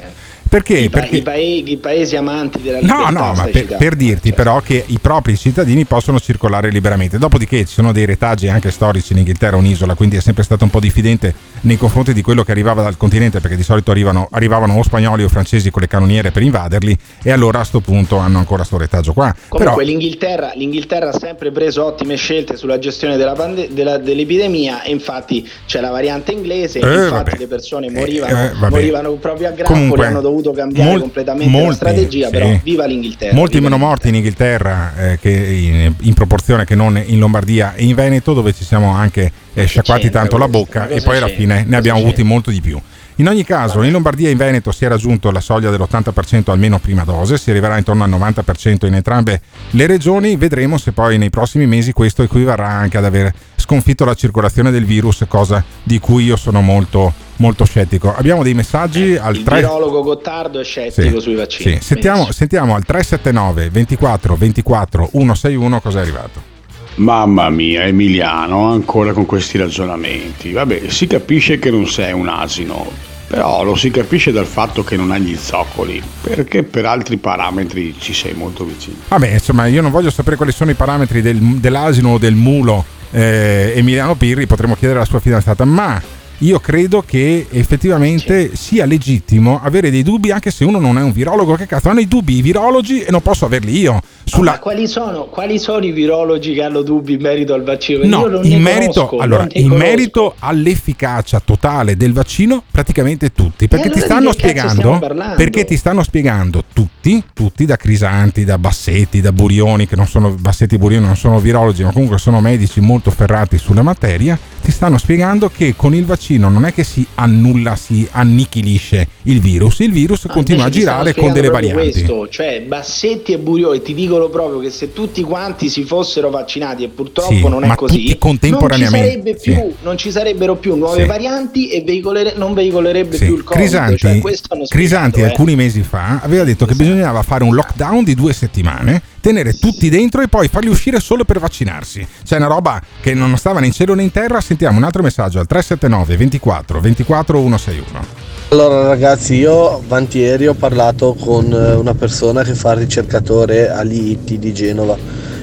Perché? I, pa- Perché... I, paesi, I paesi amanti della libertà. No, no, ma per, per dirti però che i propri cittadini possono circolare liberamente. Dopodiché ci sono dei retaggi anche storici, in Inghilterra è un'isola, quindi è sempre stato un po' diffidente nei confronti di quello che arrivava dal continente, perché di solito arrivano, arrivavano o spagnoli o francesi con le cannoniere per invaderli e allora a sto punto hanno ancora sto retaggio qua. Comunque però... l'Inghilterra, l'Inghilterra ha sempre preso ottime scelte sulla gestione della pande- della, dell'epidemia e infatti c'è la variante inglese e eh, infatti vabbè. Le persone morivano, eh, eh, morivano proprio a grappoli, hanno dovuto dovuto cambiare Mol, completamente molti, la strategia sì. però viva l'Inghilterra. Molti viva meno morti in Inghilterra eh, che in, in proporzione che non in Lombardia e in Veneto, dove ci siamo anche eh, sciacquati tanto la bocca e poi alla fine ne abbiamo avuti molto di più. In ogni caso, in Lombardia e in Veneto si è raggiunto la soglia dell'ottanta per cento almeno prima dose, si arriverà intorno al novanta per cento in entrambe le regioni. Vedremo se poi nei prossimi mesi questo equivarrà anche ad aver sconfitto la circolazione del virus, cosa di cui io sono molto, molto scettico. Abbiamo dei messaggi eh, al tre... Il virologo Gottardo è scettico, sì, sui vaccini. Sì. Sentiamo, sentiamo al tre sette nove, due quattro, due quattro, uno sei uno cosa è arrivato. Mamma mia, Emiliano, ancora con questi ragionamenti. Vabbè, si capisce che non sei un asino, però lo si capisce dal fatto che non hai gli zoccoli, perché per altri parametri ci sei molto vicino. Vabbè, insomma, io non voglio sapere quali sono i parametri del, dell'asino o del mulo eh, Emiliano Pirri, potremmo chiedere alla sua fidanzata, ma io credo che effettivamente sia legittimo avere dei dubbi anche se uno non è un virologo. Che cazzo, hanno i dubbi i virologi e non posso averli io. Sulla... Ma quali sono, quali sono i virologi che hanno dubbi in merito al vaccino? No, io non in, ne merito, conosco, allora, non in merito all'efficacia totale del vaccino, praticamente tutti. Perché, allora ti, stanno spiegando, perché ti stanno spiegando tutti, tutti, da Crisanti, da Bassetti, da Burioni, che non sono Bassetti e Burioni non sono virologi, ma comunque sono medici molto ferrati sulla materia. Ti stanno spiegando che con il vaccino non è che si annulla, si annichilisce il virus, il virus ma continua a girare con delle varianti. Questo, cioè Bassetti e Burioni ti dicono proprio che se tutti quanti si fossero vaccinati, e purtroppo sì, non è così, contemporaneamente, non ci sarebbe più, sì. non ci sarebbero più nuove sì. varianti e veicole, non veicolerebbe sì. più il Covid. Crisanti, cioè, questo Crisanti eh. alcuni mesi fa aveva detto esatto. che bisognava fare un lockdown di due settimane, tenere sì. tutti dentro e poi farli uscire solo per vaccinarsi. C'è una roba che non stava né in cielo né in terra. Sentiamo un altro messaggio al tre sette nove, due quattro, due quattro, uno sei uno. Allora ragazzi, io vantieri ho parlato con una persona che fa il ricercatore all'I I T di Genova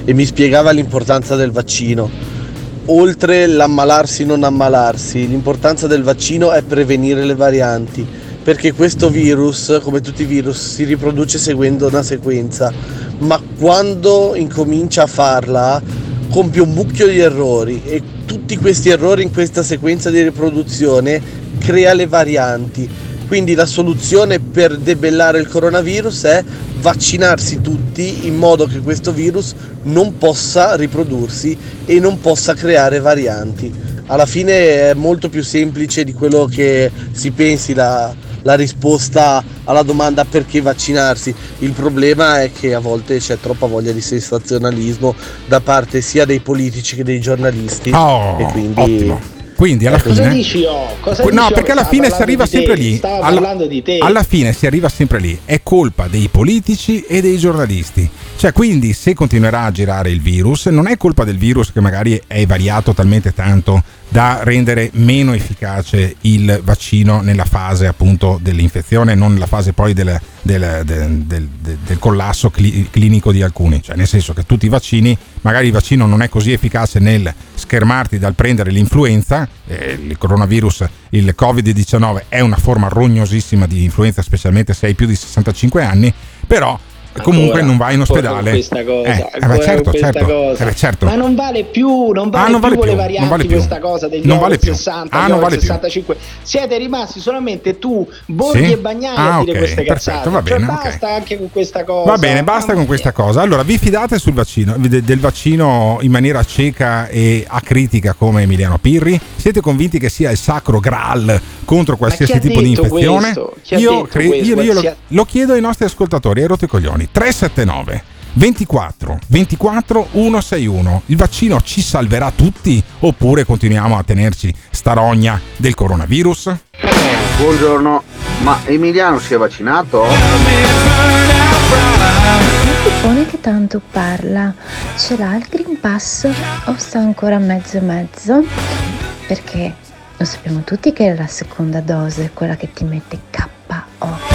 e mi spiegava l'importanza del vaccino. Oltre l'ammalarsi non ammalarsi, l'importanza del vaccino è prevenire le varianti, perché questo virus, come tutti i virus, si riproduce seguendo una sequenza, ma quando incomincia a farla compie un mucchio di errori e tutti questi errori in questa sequenza di riproduzione crea le varianti. Quindi la soluzione per debellare il coronavirus è vaccinarsi tutti in modo che questo virus non possa riprodursi e non possa creare varianti. Alla fine è molto più semplice di quello che si pensi la, la risposta alla domanda perché vaccinarsi. Il problema è che a volte c'è troppa voglia di sensazionalismo da parte sia dei politici che dei giornalisti. Oh, e quindi ottimo. Quindi alla eh, fine cosa dici, oh? cosa no, dici, perché alla fine si arriva sempre lì. Alla, di te. alla fine si arriva sempre lì. È colpa dei politici e dei giornalisti. Cioè, quindi, se continuerà a girare il virus, non è colpa del virus che magari è variato talmente tanto da rendere meno efficace il vaccino nella fase appunto dell'infezione, non nella fase poi del, del, del, del, del collasso cli, clinico di alcuni. Cioè, nel senso che tutti i vaccini, magari il vaccino non è così efficace nel schermarti dal prendere l'influenza. Eh, il coronavirus, il covid diciannove è una forma rognosissima di influenza, specialmente se hai più di sessantacinque anni, però comunque ancora, non vai in ospedale questa cosa, eh, beh, certo, questa certo, cosa. Eh, certo. Ma non vale più, non vale, ah, non vale più le varianti, non vale più. Questa cosa degli non vale sessanta, ah, non vale sessantacinque. Siete rimasti solamente tu, Borghi sì? e Bagnai ah, a dire okay, queste perfetto, cazzate. Va bene, cioè, okay. Basta anche con questa cosa. Va bene, basta ah, con questa cosa. Allora, vi fidate sul vaccino, del vaccino in maniera cieca e acritica come Emiliano Pirri? Siete convinti che sia il sacro Graal contro qualsiasi tipo di infezione? Io, cre- questo, io, io lo, lo chiedo ai nostri ascoltatori, ai rotto i coglioni. tre sette nove, due quattro, due quattro, uno sei uno. Il vaccino ci salverà tutti oppure continuiamo a tenerci sta rogna del coronavirus? Buongiorno, ma Emiliano si è vaccinato? Il pippone che tanto parla, ce l'ha il Green Pass o sta ancora mezzo e mezzo? Perché lo sappiamo tutti che la seconda dose è quella che ti mette K O.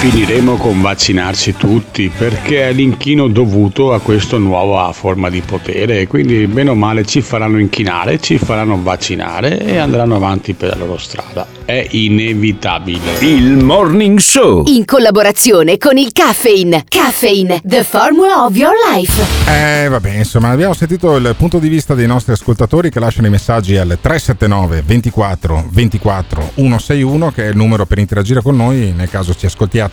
Finiremo con vaccinarci tutti perché è l'inchino dovuto a questa nuova forma di potere, quindi bene o male ci faranno inchinare, ci faranno vaccinare e andranno avanti per la loro strada. È inevitabile. Il Morning Show in collaborazione con il Caffeine. Caffeine, the formula of your life. Eh vabbè, insomma, abbiamo sentito il punto di vista dei nostri ascoltatori che lasciano i messaggi al tre sette nove, due quattro, due quattro, uno sei uno che è il numero per interagire con noi nel caso ci ascoltiate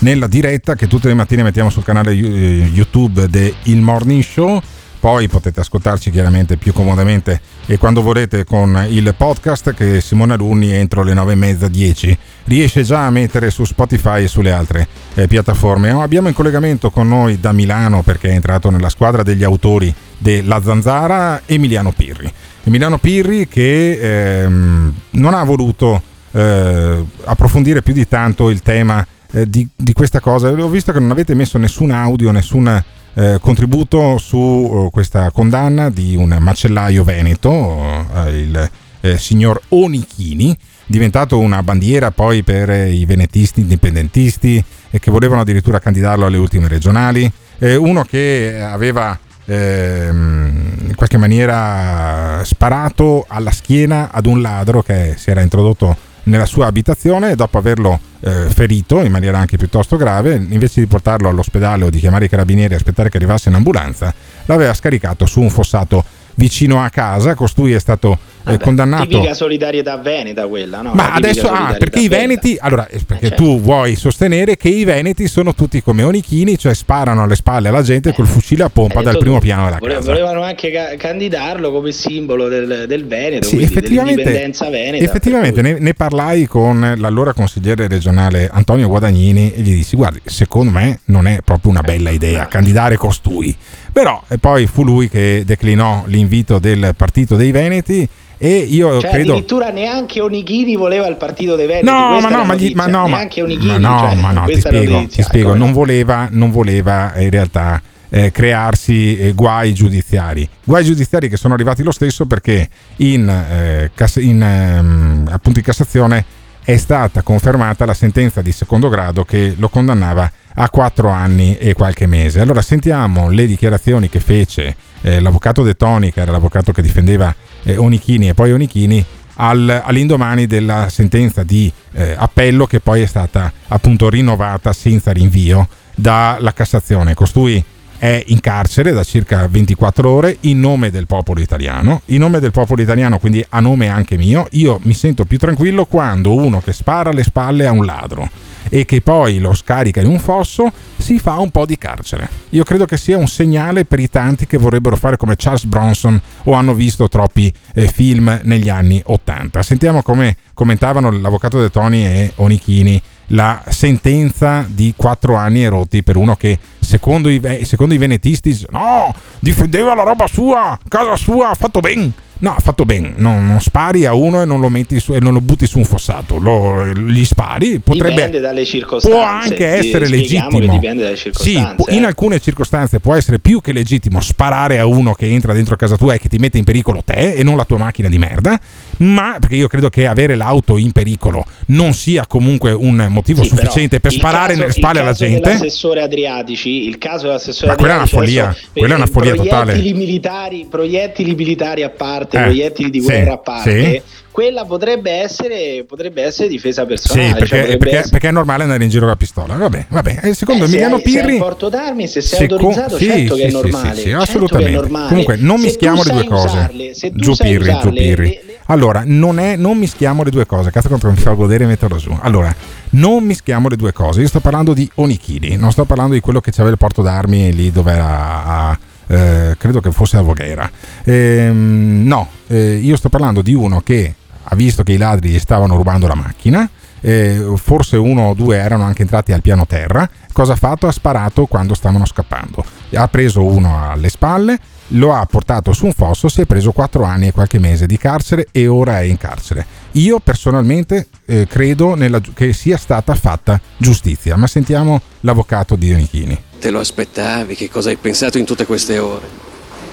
nella diretta che tutte le mattine mettiamo sul canale YouTube del Morning Show. Poi potete ascoltarci chiaramente più comodamente e quando volete con il podcast che Simone Alunni entro le nove e mezza dieci riesce già a mettere su Spotify e sulle altre eh, piattaforme. Oh, abbiamo in collegamento con noi da Milano, perché è entrato nella squadra degli autori de La Zanzara, Emiliano Pirri. Emiliano Pirri che ehm, non ha voluto eh, approfondire più di tanto il tema eh, di, di questa cosa. Ho visto che non avete messo nessun audio, nessun eh, contributo su oh, questa condanna di un macellaio veneto, oh, il eh, signor Onichini, diventato una bandiera poi per eh, i venetisti indipendentisti e che volevano addirittura candidarlo alle ultime regionali. Eh, uno che aveva in qualche maniera sparato alla schiena ad un ladro che si era introdotto nella sua abitazione e dopo averlo eh, ferito in maniera anche piuttosto grave, invece di portarlo all'ospedale o di chiamare i carabinieri e aspettare che arrivasse in ambulanza, l'aveva scaricato su un fossato vicino a casa. Costui è stato eh, Vabbè, condannato. Tipica solidarietà veneta quella, no? Ma adesso ah, perché i veneti veneta. Allora, perché eh, tu certo. vuoi sostenere che i veneti sono tutti come Onichini, cioè sparano alle spalle alla gente eh. col fucile a pompa dal primo piano della volevano casa. Volevano anche ca- candidarlo come simbolo del, del Veneto, sì, quindi dell'indipendenza veneta. Effettivamente ne, ne parlai con l'allora consigliere regionale Antonio Guadagnini e gli dissi: guardi, secondo me non è proprio una bella idea candidare costui. Però e poi fu lui che declinò l'invito del Partito dei Veneti e io cioè, credo addirittura neanche Onichini voleva il Partito dei Veneti. No, questa ma no, ma, gli, ma no, neanche Onichini, ma no, cioè, ma no, ti spiego, ti spiego, non voleva, non voleva in realtà eh, crearsi eh, guai giudiziari. Guai giudiziari che sono arrivati lo stesso, perché in, eh, cas- in ehm, appunto in Cassazione è stata confermata la sentenza di secondo grado che lo condannava a quattro anni e qualche mese. Allora sentiamo le dichiarazioni che fece eh, l'avvocato De Toni, che era l'avvocato che difendeva eh, Onichini e poi Onichini, al, all'indomani della sentenza di eh, appello, che poi è stata appunto rinnovata senza rinvio dalla Cassazione. Costui è in carcere da circa ventiquattro ore in nome del popolo italiano, in nome del popolo italiano, quindi a nome anche mio. Io mi sento più tranquillo quando uno che spara alle spalle a un ladro e che poi lo scarica in un fosso si fa un po' di carcere. Io credo che sia un segnale per i tanti che vorrebbero fare come Charles Bronson o hanno visto troppi eh, film negli anni ottanta. Sentiamo come commentavano l'avvocato De Toni e Onichini la sentenza di quattro anni e rotti per uno che secondo i, secondo i venetisti no, difendeva la roba sua, casa sua, ha fatto bene. No, ha fatto bene, non, non spari a uno e non lo metti su, e non lo butti su un fossato, lo, gli spari, potrebbe, dipende dalle circostanze. Può anche essere legittimo. Dipende dalle circostanze. Sì, in alcune circostanze può essere più che legittimo sparare a uno che entra dentro casa tua e che ti mette in pericolo te e non la tua macchina di merda, ma perché io credo che avere l'auto in pericolo non sia comunque un motivo sì, sufficiente per sparare caso, nelle spalle alla gente. L'assessore Adriatici, il caso dell'assessore Adriatici, ma quella è una follia, quella è una follia totale. Proiettili militari, proiettili militari a parte Eh, proiettili di guerra sì, a parte sì. Quella potrebbe essere potrebbe essere difesa personale, sì, perché, cioè perché, essere... perché è normale andare in giro con la pistola. Vabbè, vabbè. E secondo eh, Emiliano se hai, Pirri, se hai porto d'armi, se sei seco... autorizzato, sì, certo sì, che è normale, sì, sì, assolutamente. È normale. Comunque non se mischiamo le due usarle, cose. Giù Pirri, giù Pirri. Le, le... Allora, non è non mischiamo le due cose. Cazzo, contro mi fa godere e metterlo su. Allora, non mischiamo le due cose. Io sto parlando di Onichini, non sto parlando di quello che c'aveva il porto d'armi lì dove era a, Eh, credo che fosse a Voghera. Ehm, no, eh, io sto parlando di uno che ha visto che i ladri gli stavano rubando la macchina, eh, forse uno o due erano anche entrati al piano terra. Cosa ha fatto? Ha sparato quando stavano scappando. Ha preso uno alle spalle, lo ha portato su un fosso, si è preso quattro anni e qualche mese di carcere e ora è in carcere. Io personalmente eh, credo nella, che sia stata fatta giustizia, ma sentiamo l'avvocato di Onichini. Te lo aspettavi? Che cosa hai pensato in tutte queste ore?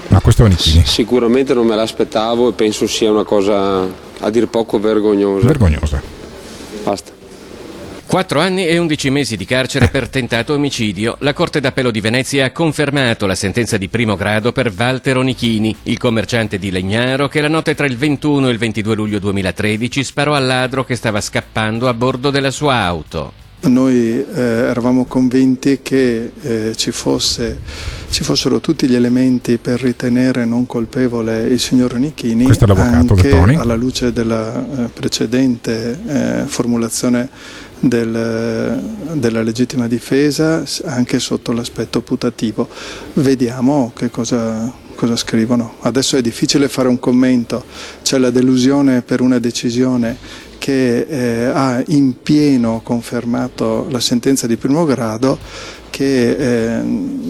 Ma questo è Onichini. Sicuramente non me l'aspettavo e penso sia una cosa a dir poco vergognosa. Vergognosa. Basta. Quattro anni e undici mesi di carcere per tentato omicidio. La Corte d'Appello di Venezia ha confermato la sentenza di primo grado per Walter Onichini, il commerciante di Legnaro che la notte tra il ventuno e il ventidue luglio duemilatredici sparò al ladro che stava scappando a bordo della sua auto. Noi eh, eravamo convinti che eh, ci, fosse, ci fossero tutti gli elementi per ritenere non colpevole il signor Onichini, anche alla luce della eh, precedente eh, formulazione del, della legittima difesa, anche sotto l'aspetto putativo. Vediamo che cosa, cosa scrivono. Adesso è difficile fare un commento, c'è la delusione per una decisione che eh, ha in pieno confermato la sentenza di primo grado che eh,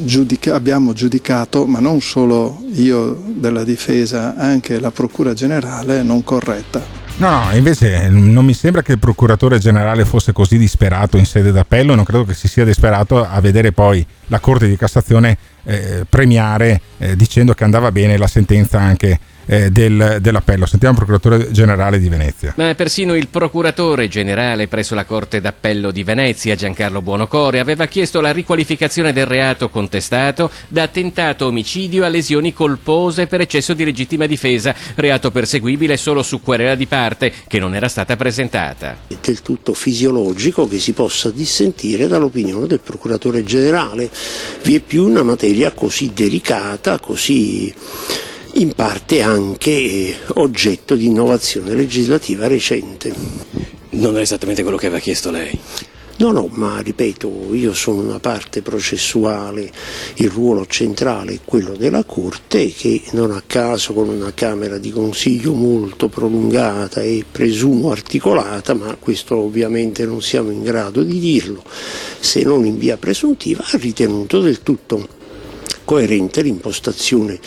giudica- abbiamo giudicato, ma non solo io della difesa, anche la Procura Generale non corretta. No, no, invece non mi sembra che il procuratore generale fosse così disperato in sede d'appello, non credo che si sia disperato a vedere poi la Corte di Cassazione eh, premiare eh, dicendo che andava bene la sentenza anche eh, del, dell'appello. Sentiamo il procuratore generale di Venezia. Ma persino il procuratore generale presso la Corte d'Appello di Venezia, Giancarlo Buonocore, aveva chiesto la riqualificazione del reato contestato da attentato omicidio a lesioni colpose per eccesso di legittima difesa, reato perseguibile solo su querela di parte che non era stata presentata. È del tutto fisiologico che si possa dissentire dall'opinione del procuratore generale, vi è più una materia così delicata, così in parte anche oggetto di innovazione legislativa recente. Non è esattamente quello che aveva chiesto lei? No, no, ma ripeto, io sono una parte processuale, il ruolo centrale è quello della Corte, che non a caso con una Camera di Consiglio molto prolungata e presumo articolata, ma questo ovviamente non siamo in grado di dirlo, se non in via presuntiva, ha ritenuto del tutto coerente l'impostazione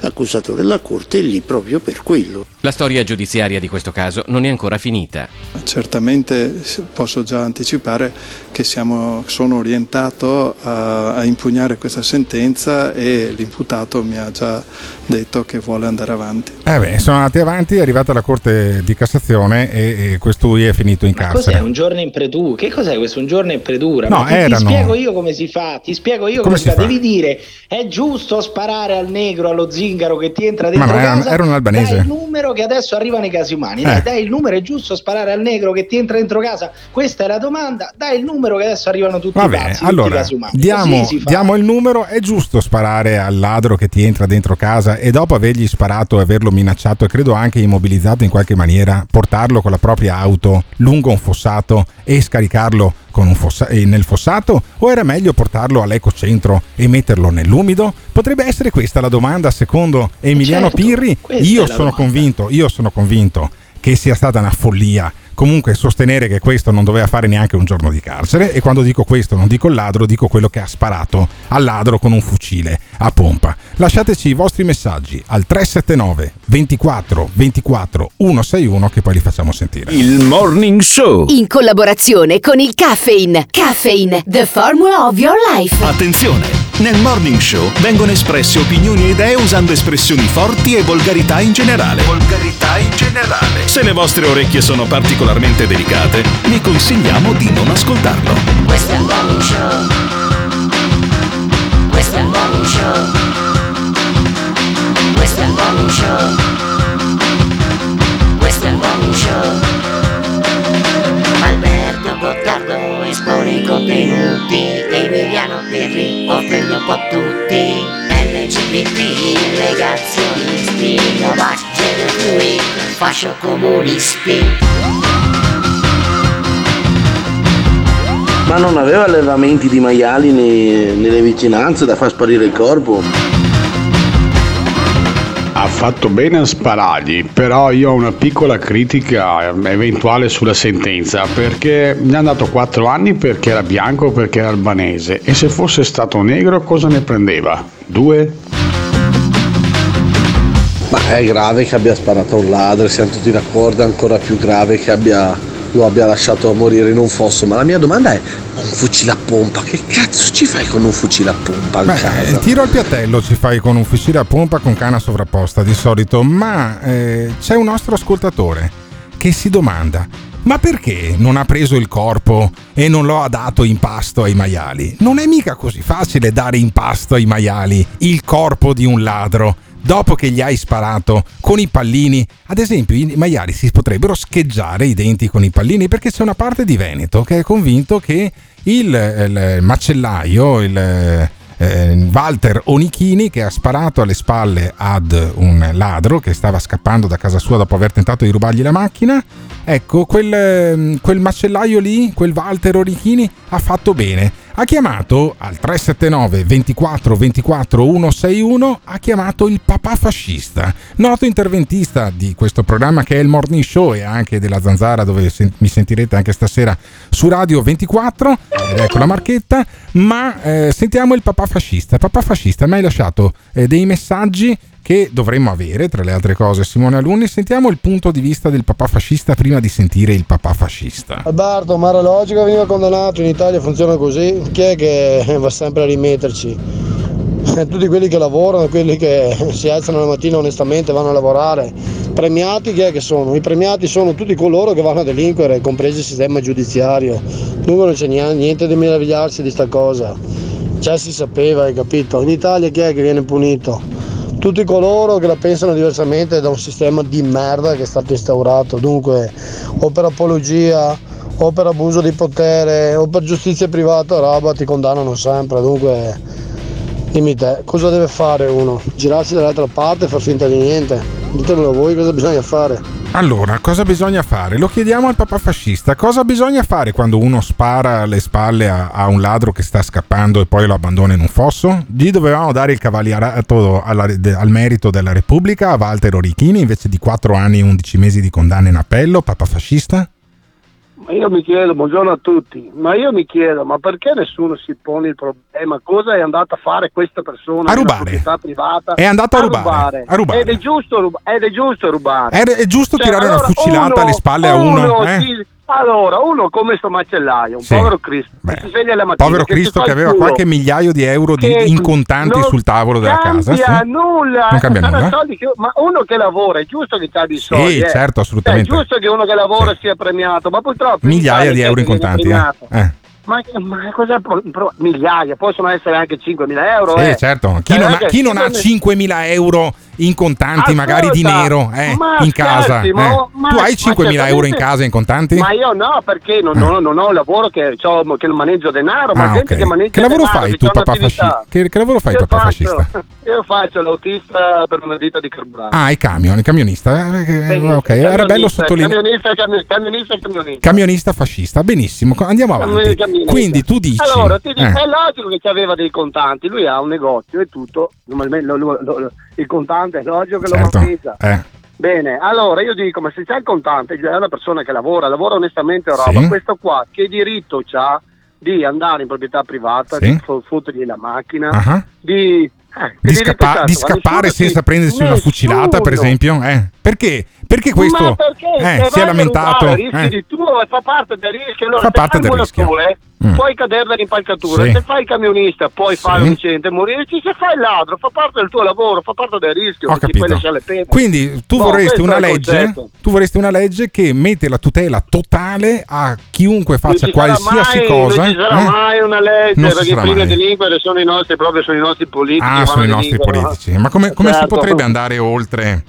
accusatoria della Corte e lì proprio per quello. La storia giudiziaria di questo caso non è ancora finita. Certamente posso già anticipare che siamo, sono orientato a, a impugnare questa sentenza e l'imputato mi ha già detto che vuole andare avanti. Eh beh, sono andati avanti, è arrivata la Corte di Cassazione e, e questui è finito in carcere. Ma cos'è un giorno in pretura? Che cos'è questo un giorno in pretura? No, ti, erano... ti spiego io come si fa, ti spiego io come, come si fa. Devi dire è giusto sparare al negro, allo zingaro che ti entra dentro. Ma no, casa, era un albanese. Dai il numero che adesso arrivano i casi umani. Dai, eh. dai il numero, è giusto sparare al negro che ti entra dentro casa. Questa è la domanda. Dai il numero che adesso arrivano tutti, vabbè, i casi, allora, tutti i casi umani. Diamo, diamo il numero, è giusto sparare al ladro che ti entra dentro casa e dopo avergli sparato e averlo minacciato e credo anche immobilizzato in qualche maniera, portarlo con la propria auto lungo un fossato e scaricarlo con un fossa- nel fossato, o era meglio portarlo all'ecocentro e metterlo nell'umido? Potrebbe essere questa la domanda secondo Emiliano certo, Pirri. Io sono convinto, io sono convinto che sia stata una follia comunque sostenere che questo non doveva fare neanche un giorno di carcere, e quando dico questo non dico il ladro, dico quello che ha sparato al ladro con un fucile a pompa. Lasciateci i vostri messaggi al tre sette nove, due quattro, due quattro, uno sei uno che poi li facciamo sentire. Il Morning Show in collaborazione con il Caffeine. Caffeine, the formula of your life. Attenzione! Nel Morning Show vengono espresse opinioni e idee usando espressioni forti e volgarità in generale. Volgarità in generale. Se le vostre orecchie sono particolari delicate, vi consigliamo di non ascoltarlo. Questo è il Morning Show. Questo è il Morning Show. Questo è il Morning Show. Questo è il Morning Show. Alberto Gottardo espone i contenuti. Emiliano Pirri offende un po' tutti. L G B T, negazionisti, novati, gender fluid, fascio comunisti. Ma non aveva allevamenti di maiali ne, nelle vicinanze da far sparire il corpo? Ha fatto bene a sparargli, però io ho una piccola critica eventuale sulla sentenza, perché gli hanno dato quattro anni perché era bianco, perché era albanese, e se fosse stato negro cosa ne prendeva? Due? Ma è grave che abbia sparato a un ladro, siamo tutti d'accordo, è ancora più grave che abbia... lo abbia lasciato morire in un fosso, ma la mia domanda è: un fucile a pompa, che cazzo ci fai con un fucile a pompa? Beh, casa? Tiro al piattello ci fai con un fucile a pompa con canna sovrapposta di solito, ma eh, c'è un nostro ascoltatore che si domanda: ma perché non ha preso il corpo e non lo ha dato in pasto ai maiali? Non è mica così facile dare in pasto ai maiali il corpo di un ladro. Dopo che gli hai sparato con i pallini, ad esempio i maiali si potrebbero scheggiare i denti con i pallini, perché c'è una parte di Veneto che è convinto che il, il macellaio, il eh, Walter Onichini, che ha sparato alle spalle ad un ladro che stava scappando da casa sua dopo aver tentato di rubargli la macchina, ecco, quel, quel macellaio lì, quel Walter Onichini, ha fatto bene ha chiamato al tre sette nove, due quattro, due quattro, uno sei uno, ha chiamato il papà fascista, noto interventista di questo programma che è il Morning Show e anche della Zanzara, dove mi sentirete anche stasera su Radio ventiquattro, ed ecco la marchetta. Ma eh, sentiamo il papà fascista. Papà fascista, mi hai lasciato eh, dei messaggi che dovremmo avere, tra le altre cose, Simone Alunni. Sentiamo il punto di vista del papà fascista prima di sentire il papà fascista. Alberto, ma era logico, veniva condannato, in Italia funziona così, chi è che va sempre a rimetterci? Tutti quelli che lavorano, quelli che si alzano la mattina onestamente, vanno a lavorare. Premiati chi è che sono? I premiati sono tutti coloro che vanno a delinquere, compreso il sistema giudiziario. Dunque non c'è niente di meravigliarsi di sta cosa, già si sapeva, hai capito? In Italia chi è che viene punito? Tutti coloro che la pensano diversamente da un sistema di merda che è stato instaurato. Dunque, o per apologia, o per abuso di potere, o per giustizia privata, roba, ti condannano sempre. Dunque, dimmi te, cosa deve fare uno? Girarsi dall'altra parte e far finta di niente? Ditemelo voi cosa bisogna fare. Allora, cosa bisogna fare? Lo chiediamo al papà fascista. Cosa bisogna fare quando uno spara alle spalle a, a un ladro che sta scappando e poi lo abbandona in un fosso? Gli dovevamo dare il cavalierato alla, de, al merito della Repubblica a Walter Onichini invece di quattro anni e undici mesi di condanna in appello, papà fascista? Ma io mi chiedo, buongiorno a tutti, ma io mi chiedo, ma perché nessuno si pone il problema? Cosa è andata a fare questa persona? A rubare. Proprietà privata? È andata a, a rubare. rubare. A rubare. Ed è giusto rubare. Ed è giusto rubare. È, è giusto cioè, tirare allora una fucilata uno, alle spalle a uno? uno eh? si, allora, uno come sto macellaio, un sì. povero Cristo, Beh, che si sveglia la mattina. Povero che Cristo che aveva qualche migliaio di euro di in contanti sul tavolo della casa. Sì. Nulla. Non cambia nulla. Soldi che, ma uno che lavora, è giusto che c'ha dei soldi. Sì, eh. certo, assolutamente. Cioè, è giusto che uno che lavora sì. sia premiato, ma purtroppo... Migliaia di euro in contanti. Eh. Eh. Ma, ma cos'è? Pro, pro, migliaia, possono essere anche cinquemila euro. Sì, eh. certo. Chi eh, non, ha, chi non ha cinquemila euro in contanti, ascolta, magari di nero, eh, in casa? Scherzi, eh. ma, ma, tu hai cinquemila euro in casa in contanti? Ma io no, perché non, eh. non, non ho un lavoro che, cioè, che maneggio denaro. Ma ah, gente okay. che maneggio che denaro. Fai tu, papà fascista? Che, che lavoro fai tu, papà fascista? Io faccio l'autista per una ditta di carburante. Ah, il camion, il camionista. Eh, ok, era bello sottolineare. Camionista, camionista, camionista. Camionista fascista, benissimo. Andiamo avanti. Quindi tu dici. Allora, ti dico, eh. è logico che aveva dei contanti. Lui ha un negozio e tutto. Lo, lo, lo, il contante è logico che certo. lo utilizza. Eh. Bene, allora io dico: ma se c'è il contante, è una persona che lavora, lavora onestamente, roba. Sì. Questo qua che diritto c'ha di andare in proprietà privata, sì. di fottergli la macchina, uh-huh. di. Eh, di, scappa- di scappare senza prendersi nessuno. Una fucilata, per esempio, eh. perché? Perché questo perché eh, si è lamentato? Rubare, eh. di tuo, fa parte del rischio. Allora, fa parte del rischio. Pure, mm. puoi cadere dall'impalcatura. Sì. Se fai il camionista, puoi sì. fare un incidente e morirci. Se fai il ladro, fa parte del tuo lavoro, fa parte del rischio. Ho capito. Quindi tu, no, vorresti una legge, tu vorresti una legge che mette la tutela totale a chiunque faccia qualsiasi mai, cosa. Non ci sarà eh? mai una legge, non perché i primi delinquere sono i nostri, proprio sono i nostri politici. Ah, sono i nostri politici. Ma come, come certo. si potrebbe andare oltre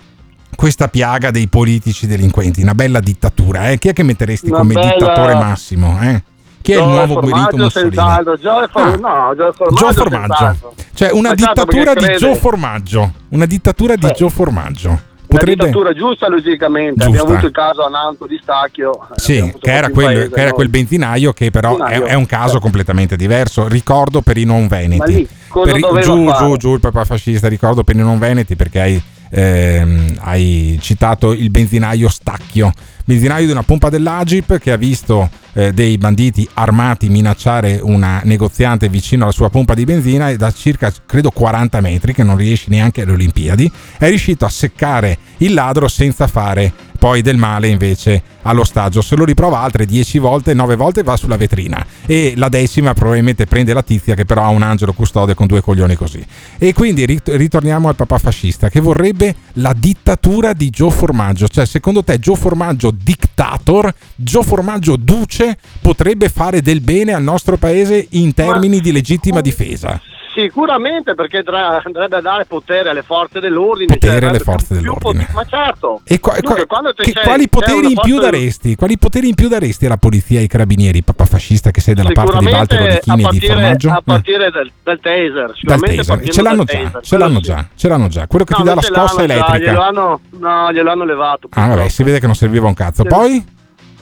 questa piaga dei politici delinquenti? Una bella dittatura, eh? Chi è che metteresti una come bella... dittatore massimo, eh? Chi è Joe il nuovo Guerrito Mussolini? Joe Formaggio, ah. no, Joe Formaggio, Joe Formaggio. Cioè una Facciato dittatura di Joe Formaggio, una dittatura di Beh. Joe Formaggio. Potrebbe... Una dittatura giusta, logicamente. Giusta. Abbiamo avuto il caso a Nanto di Stacchio. Sì, che era quel, paese, che era quel benzinaio, che però benzinaio. È, è un caso sì. completamente diverso. Ricordo per i non veneti. Lì, per i, giù, giù, giù, il papà fascista. Ricordo per i non veneti perché hai, ehm, hai citato il benzinaio Stacchio. Benzinaio di una pompa dell'Agip che ha visto eh, dei banditi armati minacciare una negoziante vicino alla sua pompa di benzina e da circa, credo, quaranta metri, che non riesce neanche alle Olimpiadi, è riuscito a seccare il ladro senza fare poi del male invece all'ostaggio. Se lo riprova altre dieci volte, nove volte va sulla vetrina e la decima probabilmente prende la tizia che però ha un angelo custode con due coglioni così. E quindi ritorniamo al papà fascista che vorrebbe la dittatura di Joe Formaggio. Cioè, secondo te Joe Formaggio dictator, Joe Formaggio duce, potrebbe fare del bene al nostro paese in termini Ma... di legittima difesa? Sicuramente, perché andrebbe a dare potere alle forze dell'ordine. Potere cioè, alle forze dell'ordine. Po- ma certo. E qua, Dunque, qua, che, quali poteri in più forza... daresti? Quali poteri in più daresti alla polizia e ai carabinieri, papà fascista, che sei dalla parte di Walter Onichini e di Formaggio? A partire eh. dal, dal taser. Dal taser. Ce l'hanno, dal già, taser. Ce l'hanno già, ce l'hanno già. Quello che no, ti dà la scossa elettrica. Già, gliel'hanno, no, gliel'hanno levato. Ah, vabbè, si vede che non serviva un cazzo. Poi?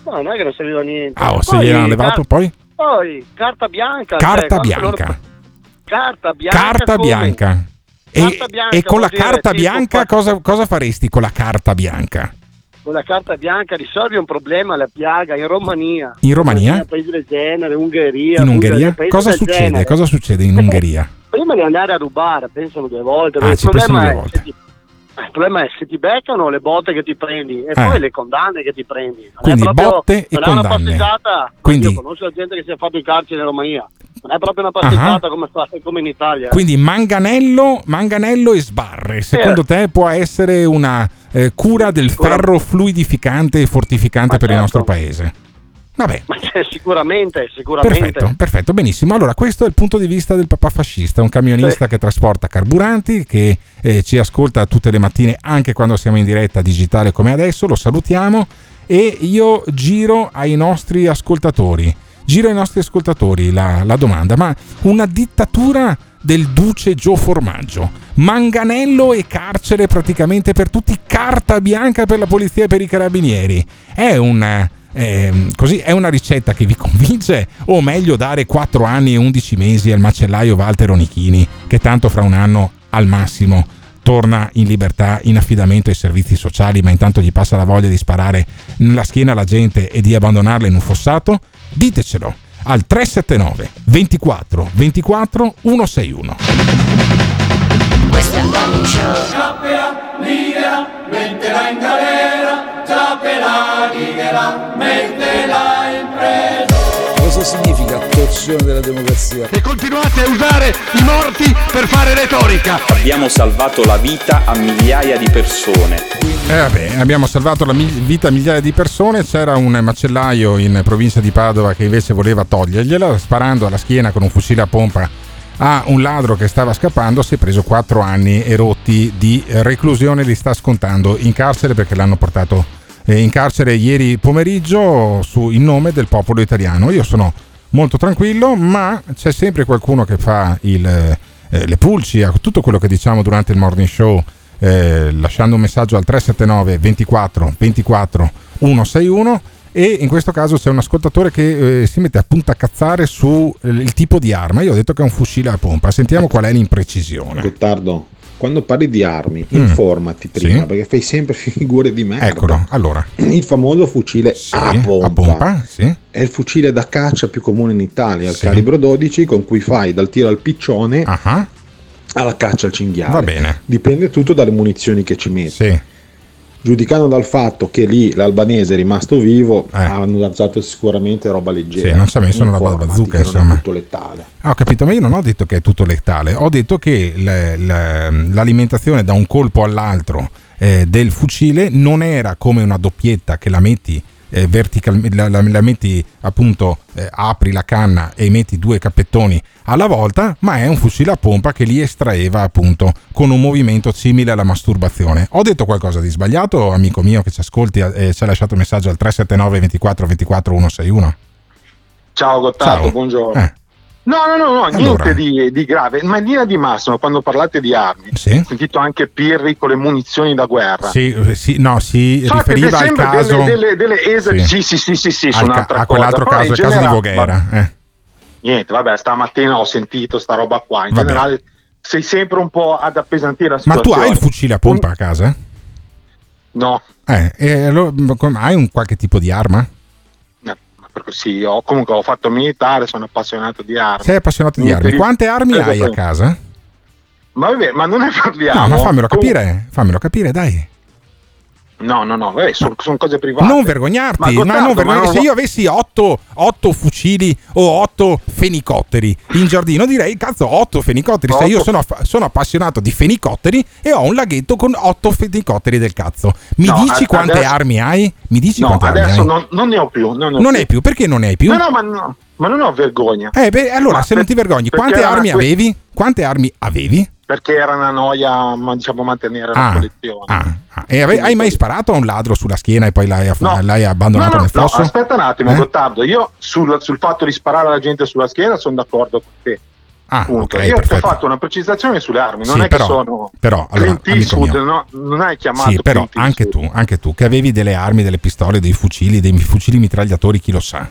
No, non è che non serviva niente. Ah, oh, se gliel'hanno levato, poi? Poi carta bianca. Carta cioè, bianca. Loro... Carta bianca. Carta come? bianca. E, carta bianca e con la carta dire, bianca tipo... cosa, cosa faresti con la carta bianca? Con la carta bianca risolvi un problema, la piaga in Romania. In Romania? In paesi del genere, Ungheria. In Ungheria? Ungheria cosa succede? Genere. Cosa succede in Ungheria? Prima di andare a rubare, pensano due volte. Ah, il, ci problema due volte. Ti, il problema è se ti beccano le botte che ti prendi e ah. poi le condanne che ti prendi. Non Quindi proprio, botte e condanne. Quindi io conosco la gente che si è fatto in carcere in Romania. Non è proprio una passeggiata come, come in Italia. Quindi manganello, manganello e sbarre. Secondo eh. te può essere una eh, cura del ferro fluidificante e fortificante Ma per certo. il nostro paese? Vabbè. Ma sicuramente, sicuramente. Perfetto, perfetto, benissimo. Allora, questo è il punto di vista del papà fascista, un camionista sì. che trasporta carburanti, che eh, ci ascolta tutte le mattine, anche quando siamo in diretta digitale come adesso. Lo salutiamo e io giro ai nostri ascoltatori. Giro ai nostri ascoltatori la, la domanda, ma una dittatura del duce Joe Formaggio, manganello e carcere praticamente per tutti, carta bianca per la polizia e per i carabinieri, è una, è, così, è una ricetta che vi convince o meglio dare quattro anni e undici mesi al macellaio Walter Onichini, che tanto fra un anno al massimo torna in libertà in affidamento ai servizi sociali, ma intanto gli passa la voglia di sparare nella schiena alla gente e di abbandonarla in un fossato? Ditecelo al tre sette nove, due quattro, due quattro, uno sei uno. Questo è un show. Scappela, libera, metterà in galera, trapela, libera, metterà in preso. Cosa significa torsione della democrazia? E continuate a usare i morti per fare retorica. Abbiamo salvato la vita a migliaia di persone. Eh vabbè, abbiamo salvato la vita a migliaia di persone. C'era un macellaio in provincia di Padova che invece voleva togliergliela, sparando alla schiena con un fucile a pompa a un ladro che stava scappando. Si è preso quattro anni e rotti di reclusione, li sta scontando in carcere perché l'hanno portato in carcere ieri pomeriggio su in nome del popolo italiano. Io sono molto tranquillo, ma c'è sempre qualcuno che fa il, eh, le pulci a tutto quello che diciamo durante il morning show. Eh, lasciando un messaggio al tre sette nove, due quattro, due quattro, uno sei uno e in questo caso c'è un ascoltatore che eh, si mette a puntacazzare sul eh, tipo di arma. Io ho detto che è un fucile a pompa, sentiamo qual è l'imprecisione. Gottardo, quando parli di armi mm. informati prima, sì? Perché fai sempre figure di merda. Eccolo, allora il famoso fucile sì, a pompa, a pompa sì. è il fucile da caccia più comune in Italia, al sì. calibro dodici, con cui fai dal tiro al piccione uh-huh. alla caccia al cinghiale. Va bene. Dipende tutto dalle munizioni che ci metti. Sì. Giudicando dal fatto che lì l'albanese è rimasto vivo, eh. hanno usato sicuramente roba leggera. Sì, non ci ha messo una roba da bazooka, insomma. Non è tutto letale. Ah, ho capito, ma io non ho detto che è tutto letale, ho detto che le, le, l'alimentazione da un colpo all'altro eh, del fucile non era come una doppietta che la metti Eh, verticalmente, la, la, la metti appunto, eh, apri la canna e metti due cappettoni alla volta, ma è un fucile a pompa che li estraeva appunto con un movimento simile alla masturbazione. Ho detto qualcosa di sbagliato, amico mio che ci ascolti e eh, ci ha lasciato un messaggio al tre sette nove, due quattro, due quattro, uno sei uno? Ciao Gottardo, Ciao. buongiorno. Eh. No, no, no, no allora. niente di, di grave, ma in linea di massima, quando parlate di armi, sì. ho sentito anche Pirri con le munizioni da guerra. Sì, sì no, si so riferiva al caso... Delle, delle, delle eser- sì, sì, sì, sì, sì, sì su un'altra ca- cosa. A quell'altro Però caso, il caso generale, di Voghera. Vabbè, eh. Niente, vabbè, stamattina ho sentito sta roba qua, in vabbè. generale sei sempre un po' ad appesantire la situazione. Ma tu hai il fucile a pompa a casa? No. Eh, e allora, hai un qualche tipo di arma? Sì, io comunque ho fatto militare, sono appassionato di armi. Sei appassionato di armi? Quante armi esatto. hai a casa? Ma vabbè, ma non ne parliamo. No, ma fammelo capire, fammelo capire, dai. No, no, no, vabbè, sono, sono cose private. Non vergognarti, ma, ma tanto, non vergognarti. Ma se io avessi otto, otto fucili o otto fenicotteri in giardino, direi cazzo, otto fenicotteri. Otto. Se io sono, sono appassionato di fenicotteri e ho un laghetto con otto fenicotteri del cazzo. Mi no, dici ad, quante adesso, armi hai? Mi dici no, quante adesso armi non, hai? Non ne ho più. Non, ho non più. Hai più? Perché non ne hai più? No, no, ma, no, ma non ho vergogna. Eh, beh, allora ma se per, non ti vergogni, quante armi que- avevi? Quante armi avevi? Perché era una noia, diciamo, mantenere ah, la collezione. Ah, ah. E ave- hai mai sparato a un ladro sulla schiena e poi l'hai, aff- no. l'hai abbandonato no, no, nel fosso? No, aspetta un attimo, eh? Gottardo. Io sul, sul fatto di sparare alla gente sulla schiena sono d'accordo con te. Ah, okay, io perfetto. Ti ho fatto una precisazione sulle armi, non sì, è però, che sono però, allora, Eastwood, no, non hai chiamato sì, però anche tu, anche tu, che avevi delle armi, delle pistole, dei fucili, dei fucili mitragliatori, chi lo sa.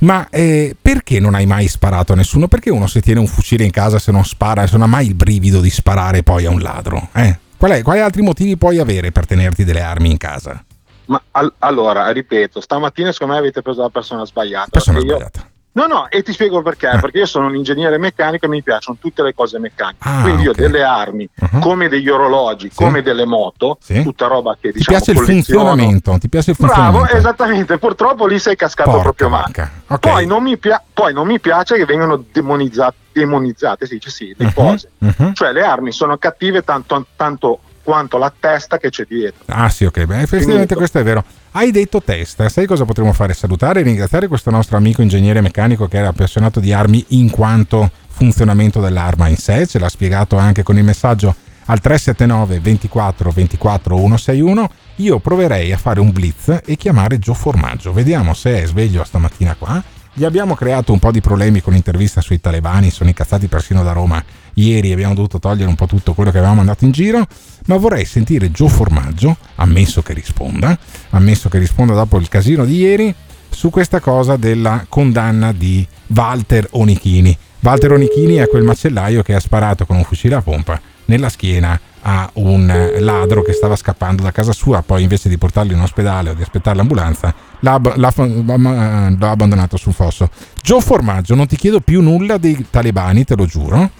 ma eh, perché non hai mai sparato a nessuno? Perché uno se tiene un fucile in casa, se non spara, se non ha mai il brivido di sparare poi a un ladro? Eh? Qual è, quali altri motivi puoi avere per tenerti delle armi in casa? Ma al- allora, ripeto, stamattina secondo me avete preso la persona sbagliata. Persona sbagliata. Io... No, no, e ti spiego perché. Ah. Perché io sono un ingegnere meccanico e mi piacciono tutte le cose meccaniche. Ah, quindi okay. Io delle armi, uh-huh. come degli orologi, sì. come delle moto, sì. tutta roba che diciamo. Ti piace il funzionamento. Ti piace il funzionamento. Bravo, esattamente. Purtroppo lì sei cascato Porca proprio manca. Okay. Poi, non mi pia- poi non mi piace che vengano demonizzate, demonizzate si dice sì, le uh-huh. cose. Uh-huh. Cioè le armi sono cattive tanto, tanto quanto la testa che c'è dietro. Ah sì, ok, beh, effettivamente questo è vero. Hai detto testa, sai cosa potremmo fare? Salutare e ringraziare questo nostro amico ingegnere meccanico che era appassionato di armi in quanto funzionamento dell'arma in sé, ce l'ha spiegato anche con il messaggio al tre sette nove, due quattro, due quattro, uno sei uno. Io proverei a fare un blitz e chiamare Joe Formaggio, vediamo se è sveglio stamattina qua. Gli abbiamo creato un po' di problemi con l'intervista sui talebani, sono incazzati persino da Roma ieri, abbiamo dovuto togliere un po' tutto quello che avevamo mandato in giro, ma vorrei sentire Joe Formaggio, ammesso che risponda, ammesso che risponda dopo il casino di ieri, su questa cosa della condanna di Walter Onichini. Walter Onichini è quel macellaio che ha sparato con un fucile a pompa nella schiena a un ladro che stava scappando da casa sua, poi invece di portarlo in ospedale o di aspettare l'ambulanza l'ha, l'ha, l'ha abbandonato sul fosso. Joe Formaggio, non ti chiedo più nulla dei talebani, te lo giuro,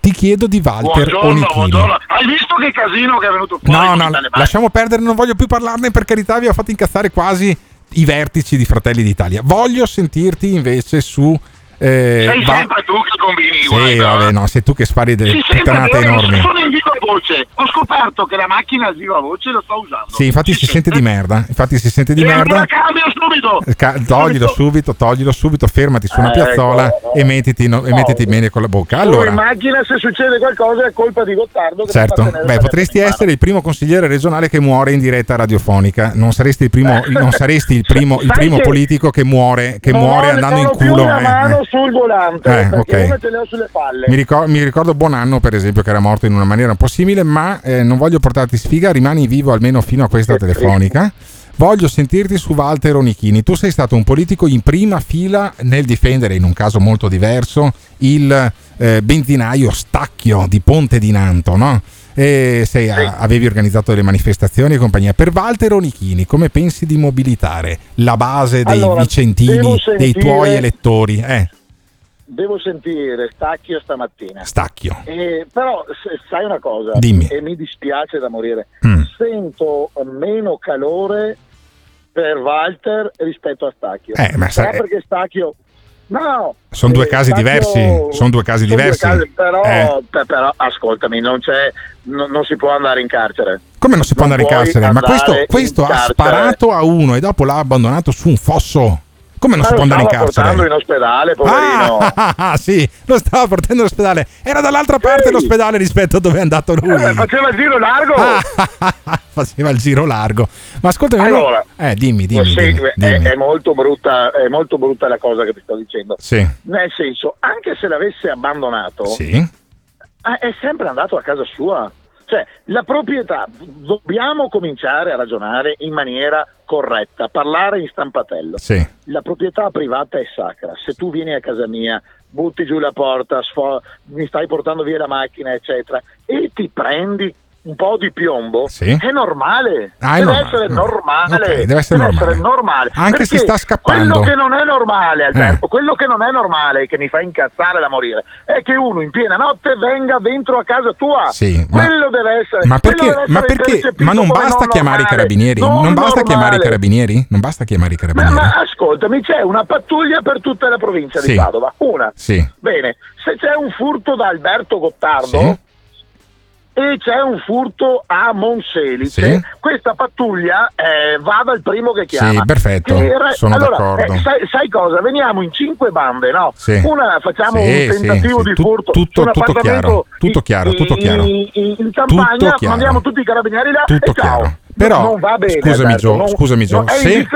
ti chiedo di Walter buongiorno, Onichini buongiorno. Hai visto che casino che è venuto fuori? No, no, lasciamo perdere, non voglio più parlarne, per carità, vi ho fatto incazzare quasi i vertici di Fratelli d'Italia. Voglio sentirti invece su Eh, sei va... sempre tu che combini, sì, vabbè, no, sei tu che spari delle sì, puttanate enormi. Sono in viva voce, ho scoperto che la macchina a viva voce lo sto usando. Sì, infatti si, si sente? sente di merda, infatti si sente di e merda. Cambio subito. Ca- toglilo subito, toglilo subito, fermati su una eh, piazzola ecco, e mettiti, no, no. e mettiti bene con la bocca. Allora, tu immagina se succede qualcosa è colpa di Gottardo. Che certo, beh, potresti essere il primo consigliere regionale che muore in diretta radiofonica. Non saresti il primo, non saresti il primo, il primo che... politico che muore, che no, muore andando in culo. Eh, sul volante eh, perché okay. Io me te l'ho sulle palle. Mi ricordo, mi ricordo Buonanno per esempio che era morto in una maniera un po' simile, ma eh, non voglio portarti sfiga, rimani vivo almeno fino a questa telefonica. Voglio sentirti su Walter Onichini. Tu sei stato un politico in prima fila nel difendere, in un caso molto diverso, il eh, benzinaio Stacchio di Ponte di Nanto, no? E sei, a, avevi organizzato delle manifestazioni e compagnia. Per Walter Onichini, come pensi di mobilitare la base dei allora, vicentini, sentire... dei tuoi elettori? Eh. Devo sentire Stacchio stamattina. Stacchio. Eh, però se, sai una cosa? Dimmi. E mi dispiace da morire. Mm. Sento meno calore per Walter rispetto a Stacchio. Eh, ma sai... perché Stacchio... No, sono eh, due casi Stacchio... diversi. Sono due casi sono diversi. Due casi, però, eh. però, ascoltami, non c'è, non, non si può andare in carcere. Come non si può non andare in carcere? Andare ma questo, questo ha sparato a uno e dopo l'ha abbandonato su un fosso. Come non ma si può andare in carcere? Lo stava portando in ospedale, poverino. Ah, ah, ah, sì, lo stava portando in ospedale. Era dall'altra parte sì. l'ospedale rispetto a dove è andato lui. Eh, faceva il giro largo. Ah, ah, ah, faceva il giro largo. Ma ascoltami, allora, eh, dimmi, dimmi, dimmi, dimmi, dimmi. È, è molto brutta, è molto brutta la cosa che ti sto dicendo. Sì. Nel senso, anche se l'avesse abbandonato, sì. è sempre andato a casa sua. Cioè, la proprietà, dobbiamo cominciare a ragionare in maniera corretta, parlare in stampatello. Sì. La proprietà privata è sacra. Se tu vieni a casa mia, butti giù la porta, sfo- mi stai portando via la macchina, eccetera, e ti prendi un po' di piombo, sì. è normale. Ah, è deve, normale. Essere normale. Okay, deve essere deve normale. Essere normale. Anche perché se sta scappando. Quello che non è normale, Alberto, eh. quello che non è normale, che mi fa incazzare da morire, è che uno in piena notte venga dentro a casa tua. Sì, quello ma, deve essere. Ma perché? Essere ma, perché ma non basta non chiamare normale, i carabinieri? Non, non basta normale. chiamare i carabinieri? Non basta chiamare i carabinieri? Ma, ma ascoltami, c'è una pattuglia per tutta la provincia sì. di Padova. Una. Sì. Bene, se c'è un furto da Alberto Gottardo. Sì. E c'è un furto a Monselice, sì. questa pattuglia eh, va dal primo che chiama. Sì, perfetto, era... sono allora, d'accordo. Eh, sai, sai cosa? Veniamo in cinque bande, no? Sì. Una facciamo sì, un tentativo sì, sì. di Tut- furto. Tutto, tutto chiaro, tutto chiaro, in, tutto chiaro. In, in, in campagna tutto mandiamo chiaro. tutti i carabinieri là tutto e ciao. Chiaro. Però non va bene, scusami Gio, non, scusami Gio, è se,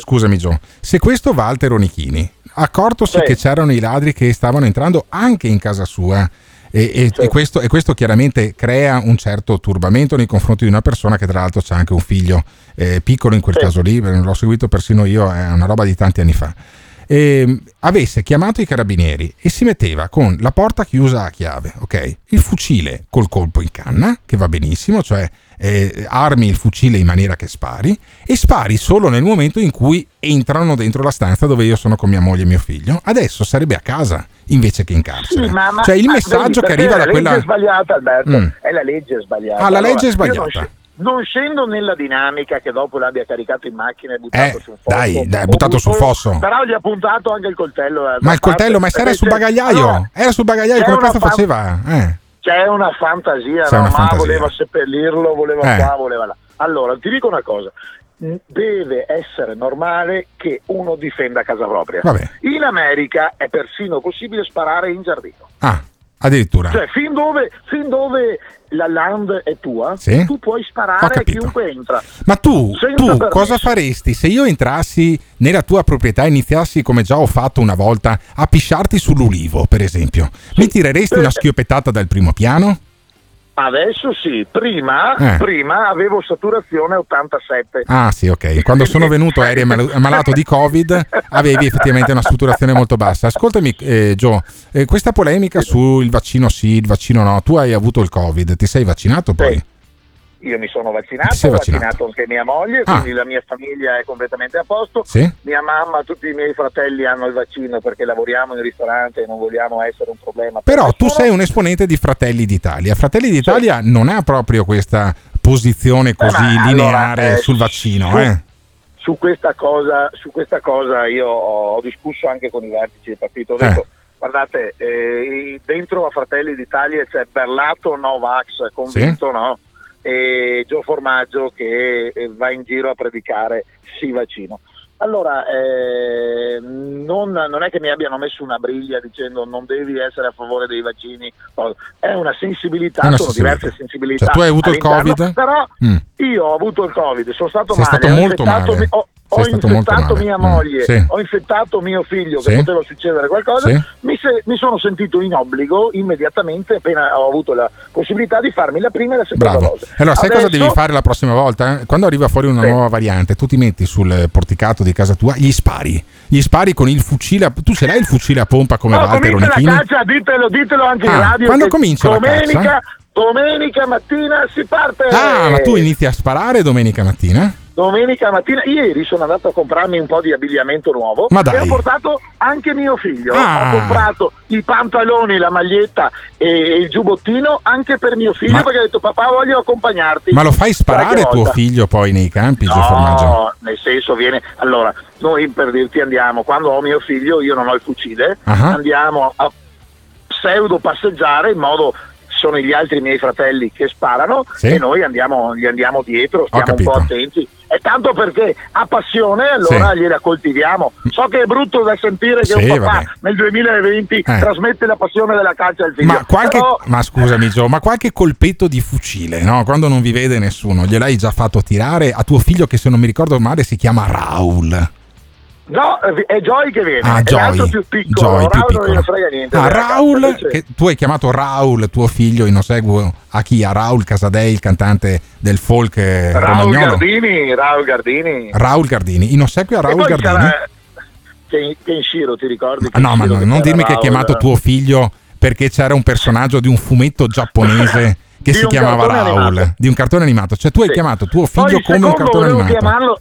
scusami Gio, se questo Walter Onichini accortosi sì. che c'erano i ladri che stavano entrando anche in casa sua. E, e, certo. e, questo, e questo chiaramente crea un certo turbamento nei confronti di una persona che tra l'altro c'ha anche un figlio eh, piccolo in quel certo. caso lì, l'ho seguito persino io, è una roba di tanti anni fa. eh, avesse chiamato i carabinieri e si metteva con la porta chiusa a chiave, ok? Il fucile col colpo in canna, che va benissimo, cioè eh, armi il fucile in maniera che spari, e spari solo nel momento in cui entrano dentro la stanza dove io sono con mia moglie e mio figlio. Adesso sarebbe a casa invece che in carcere. Sì, ma, ma, cioè il messaggio vedi, che arriva da quella... La legge è sbagliata, Alberto, mm. è la legge sbagliata. Ah, la allora, legge è sbagliata. Non scendo nella dinamica che dopo l'abbia caricato in macchina e buttato eh, sul fosso. Dai, dai, buttato sul fosso. Però gli ha puntato anche il coltello. Ma il coltello, ma era sul bagagliaio. No, era sul bagagliaio, come cazzo fan- faceva? Eh. C'è una fantasia, c'è no? Una ma fantasia. Voleva seppellirlo, voleva eh. qua, voleva là. Allora, ti dico una cosa. Deve essere normale che uno difenda casa propria. Vabbè. In America è persino possibile sparare in giardino. Ah. Addirittura. Cioè, fin dove, fin dove la land è tua, sì? Tu puoi sparare a chiunque entra. Ma tu, tu cosa faresti se io entrassi nella tua proprietà e iniziassi, come già ho fatto una volta, a pisciarti sull'ulivo, per esempio? Sì. Mi tireresti eh. una schioppettata dal primo piano? Adesso sì, prima, eh. prima avevo saturazione ottantasette. Ah sì, ok, quando sono venuto eri malato di Covid, avevi effettivamente una saturazione molto bassa. Ascoltami eh, Gio, eh, questa polemica sul vaccino sì, il vaccino no, tu hai avuto il Covid, ti sei vaccinato poi? Sì. Io mi sono vaccinato, ho vaccinato. vaccinato anche mia moglie, ah. quindi la mia famiglia è completamente a posto. Sì. Mia mamma, tutti i miei fratelli hanno il vaccino perché lavoriamo in ristorante e non vogliamo essere un problema. Però per tu sei un esponente di Fratelli d'Italia. Fratelli d'Italia sì. non ha proprio questa posizione così eh, lineare allora, eh, sul vaccino. Su, eh. su, questa cosa, su questa cosa io ho, ho discusso anche con i vertici del partito. Ho detto, eh. guardate, eh, dentro a Fratelli d'Italia c'è Berlato no vax, convinto sì. no. E Joe Formaggio che va in giro a predicare si vaccino. Allora eh, non, non è che mi abbiano messo una briglia dicendo non devi essere a favore dei vaccini, è una sensibilità, è una sono sensibilità. diverse sensibilità. Cioè, tu hai avuto il Covid? Però mm. io ho avuto il Covid, sono stato Sei male, stato ho molto male. Mi, ho, ho infettato mia moglie, mm. sì. ho infettato mio figlio che sì. poteva succedere qualcosa, sì. mi, se, mi sono sentito in obbligo immediatamente appena ho avuto la possibilità di farmi la prima e la seconda Bravo. dose. Allora sai Adesso... cosa devi fare la prossima volta? Quando arriva fuori una sì. nuova variante tu ti metti sul porticato di casa tua, gli spari, gli spari con il fucile, a... tu ce l'hai il fucile a pompa come no, Walter Onichini? La caccia, ditelo, ditelo anche ah, in radio. Quando comincia domenica, la caccia? Domenica mattina si parte. Ah, ma tu inizi a sparare domenica mattina? Domenica mattina, ieri sono andato a comprarmi un po' di abbigliamento nuovo e ho portato anche mio figlio. Ah. Ho comprato i pantaloni, la maglietta e il giubbottino anche per mio figlio ma... perché ho detto papà voglio accompagnarti. Ma lo fai sparare tuo figlio poi nei campi? No, Formaggio? Nel senso viene... Allora, noi per dirti andiamo, quando ho mio figlio io non ho il fucile, uh-huh. andiamo a pseudo passeggiare in modo... sono gli altri miei fratelli che sparano sì. e noi andiamo, gli andiamo dietro, stiamo un po' attenti. E tanto perché ha passione, allora sì. gliela coltiviamo. So che è brutto da sentire sì, che un papà vabbè. nel duemilaventi eh. trasmette la passione della calcia al figlio. Ma, qualche, Però... ma scusami Gio, ma qualche colpetto di fucile, no? Quando non vi vede nessuno, gliel'hai già fatto tirare a tuo figlio che se non mi ricordo male si chiama Raul. No, è Joy che viene, ah, è Joy. l'altro più piccolo, Joy, Raul più piccolo. Non gliene frega niente. Ah, Raul, che tu hai chiamato Raul, tuo figlio, in ossequio a chi? A Raul Casadei, il cantante del folk romagnolo. Raul Gardini, Raul Gardini. Raul Gardini, in ossequio a Raul Gardini. Che in Shiro, ti ricordi? Che no, ma no, non dirmi Raul. Che hai chiamato tuo figlio perché c'era un personaggio di un fumetto giapponese che si chiamava Raul, animato. Di un cartone animato. Cioè tu hai sì. chiamato tuo figlio Poi, come un cartone animato. Chiamarlo...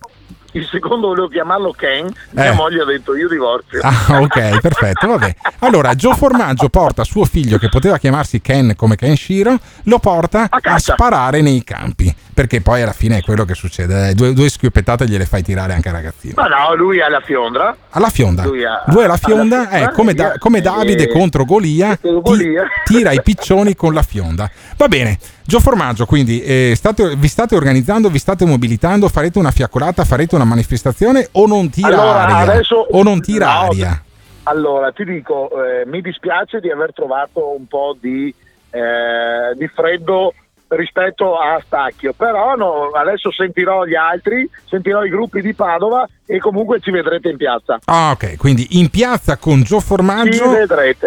Il secondo volevo chiamarlo Ken, mia eh. moglie ha detto io divorzio. Ah, ok, perfetto, vabbè. Allora, Joe Formaggio porta suo figlio, che poteva chiamarsi Ken come Kenshiro, lo porta a, a sparare nei campi. Perché poi alla fine è quello che succede. Due, due schioppettate gliele fai tirare anche al ragazzino. Ma no, lui è alla fiondra. Alla fionda. Lui, ha, lui è alla fionda, è eh, come, da, come Davide e... contro Golia, Golia. Ti, tira i piccioni con la fionda. Va bene, Gio Formaggio, quindi eh, state, vi state organizzando, vi state mobilitando, farete una fiaccolata, farete una manifestazione o non tira allora, aria? Adesso... O non tira no, aria? Allora, ti dico, eh, mi dispiace di aver trovato un po' di, eh, di freddo rispetto a Stacchio, però no, adesso sentirò gli altri, sentirò i gruppi di Padova e comunque ci vedrete in piazza. Ah, ok, quindi in piazza con Joe Formaggio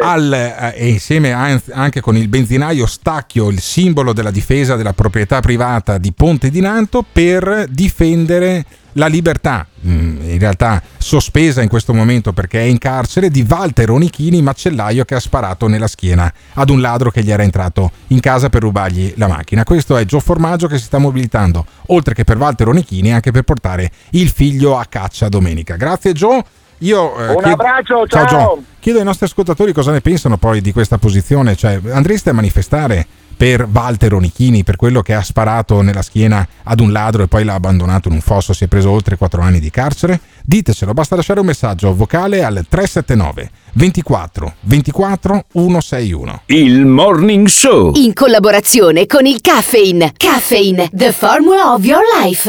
al, eh, e insieme a, anche con il benzinaio Stacchio, il simbolo della difesa della proprietà privata di Ponte di Nanto, per difendere la libertà, in realtà sospesa in questo momento perché è in carcere, di Walter Onichini, macellaio che ha sparato nella schiena ad un ladro che gli era entrato in casa per rubargli la macchina. Questo è Joe Formaggio che si sta mobilitando, oltre che per Walter Onichini, anche per portare il figlio a caccia domenica. Grazie Joe. Io, eh, un chiedo, abbraccio, ciao, ciao. Chiedo ai nostri ascoltatori cosa ne pensano poi di questa posizione, cioè andreste a manifestare per Walter Onichini, per quello che ha sparato nella schiena ad un ladro e poi l'ha abbandonato in un fosso, si è preso oltre quattro anni di carcere? Ditecelo, basta lasciare un messaggio vocale al tre sette nove, due quattro, due quattro, uno sei uno. Il Morning Show, in collaborazione con il Caffeine. Caffeine, the formula of your life.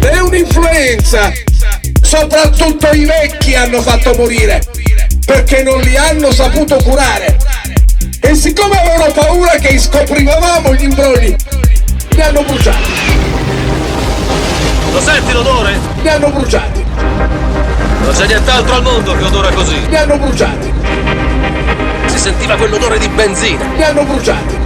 È un'influenza, soprattutto i vecchi hanno fatto morire perché non li hanno saputo curare. E siccome avevano paura che scoprivamo gli imbrogli, li hanno bruciati. Lo senti l'odore? Li hanno bruciati. Non c'è nient'altro al mondo che odora così. Li hanno bruciati. Si sentiva quell'odore di benzina. Li hanno bruciati.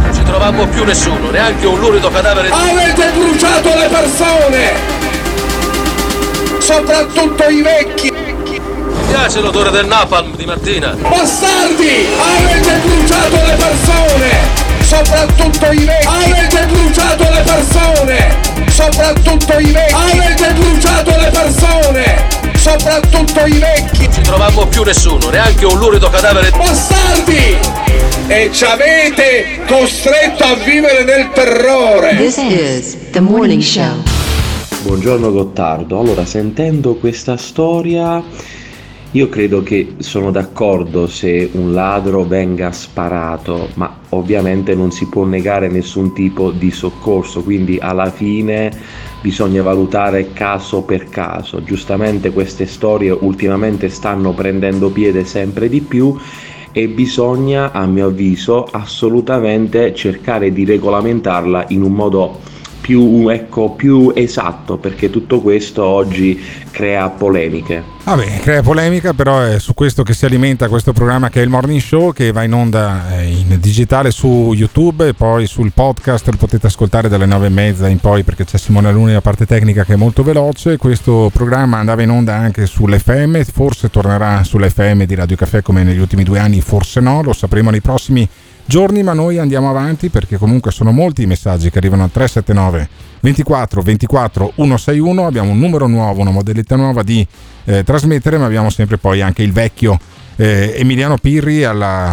Non ci trovammo più nessuno, neanche un lurido cadavere. Avete bruciato le persone! Soprattutto i vecchi! Mi piace l'odore del napalm di mattina. Bastardi! Avete bruciato le persone! Soprattutto i vecchi! Avete bruciato le persone! Soprattutto i vecchi! Avete bruciato le persone! Soprattutto i vecchi! Non ci trovammo più nessuno, neanche un lurido cadavere. Bastardi! E ci avete costretto a vivere nel terrore! This is the Morning Show. Buongiorno Gottardo. Allora, sentendo questa storia, io credo che sono d'accordo se un ladro venga sparato, ma ovviamente non si può negare nessun tipo di soccorso, quindi alla fine bisogna valutare caso per caso. Giustamente queste storie ultimamente stanno prendendo piede sempre di più e bisogna, a mio avviso, assolutamente cercare di regolamentarla in un modo più, ecco, più esatto, perché tutto questo oggi crea polemiche. Ah beh, crea polemica, però è su questo che si alimenta questo programma che è il Morning Show, che va in onda in digitale su YouTube e poi sul podcast lo potete ascoltare dalle nove e mezza in poi, perché c'è Simone Alunni la parte tecnica che è molto veloce. Questo programma andava in onda anche sull'F M, forse tornerà sull'F M di Radio Caffè come negli ultimi due anni, forse no, lo sapremo nei prossimi giorni, ma noi andiamo avanti perché comunque sono molti i messaggi che arrivano al tre sette nove, due quattro, due quattro, uno sei uno. Abbiamo un numero nuovo, una modalità nuova di eh, trasmettere, ma abbiamo sempre poi anche il vecchio eh, Emiliano Pirri alla,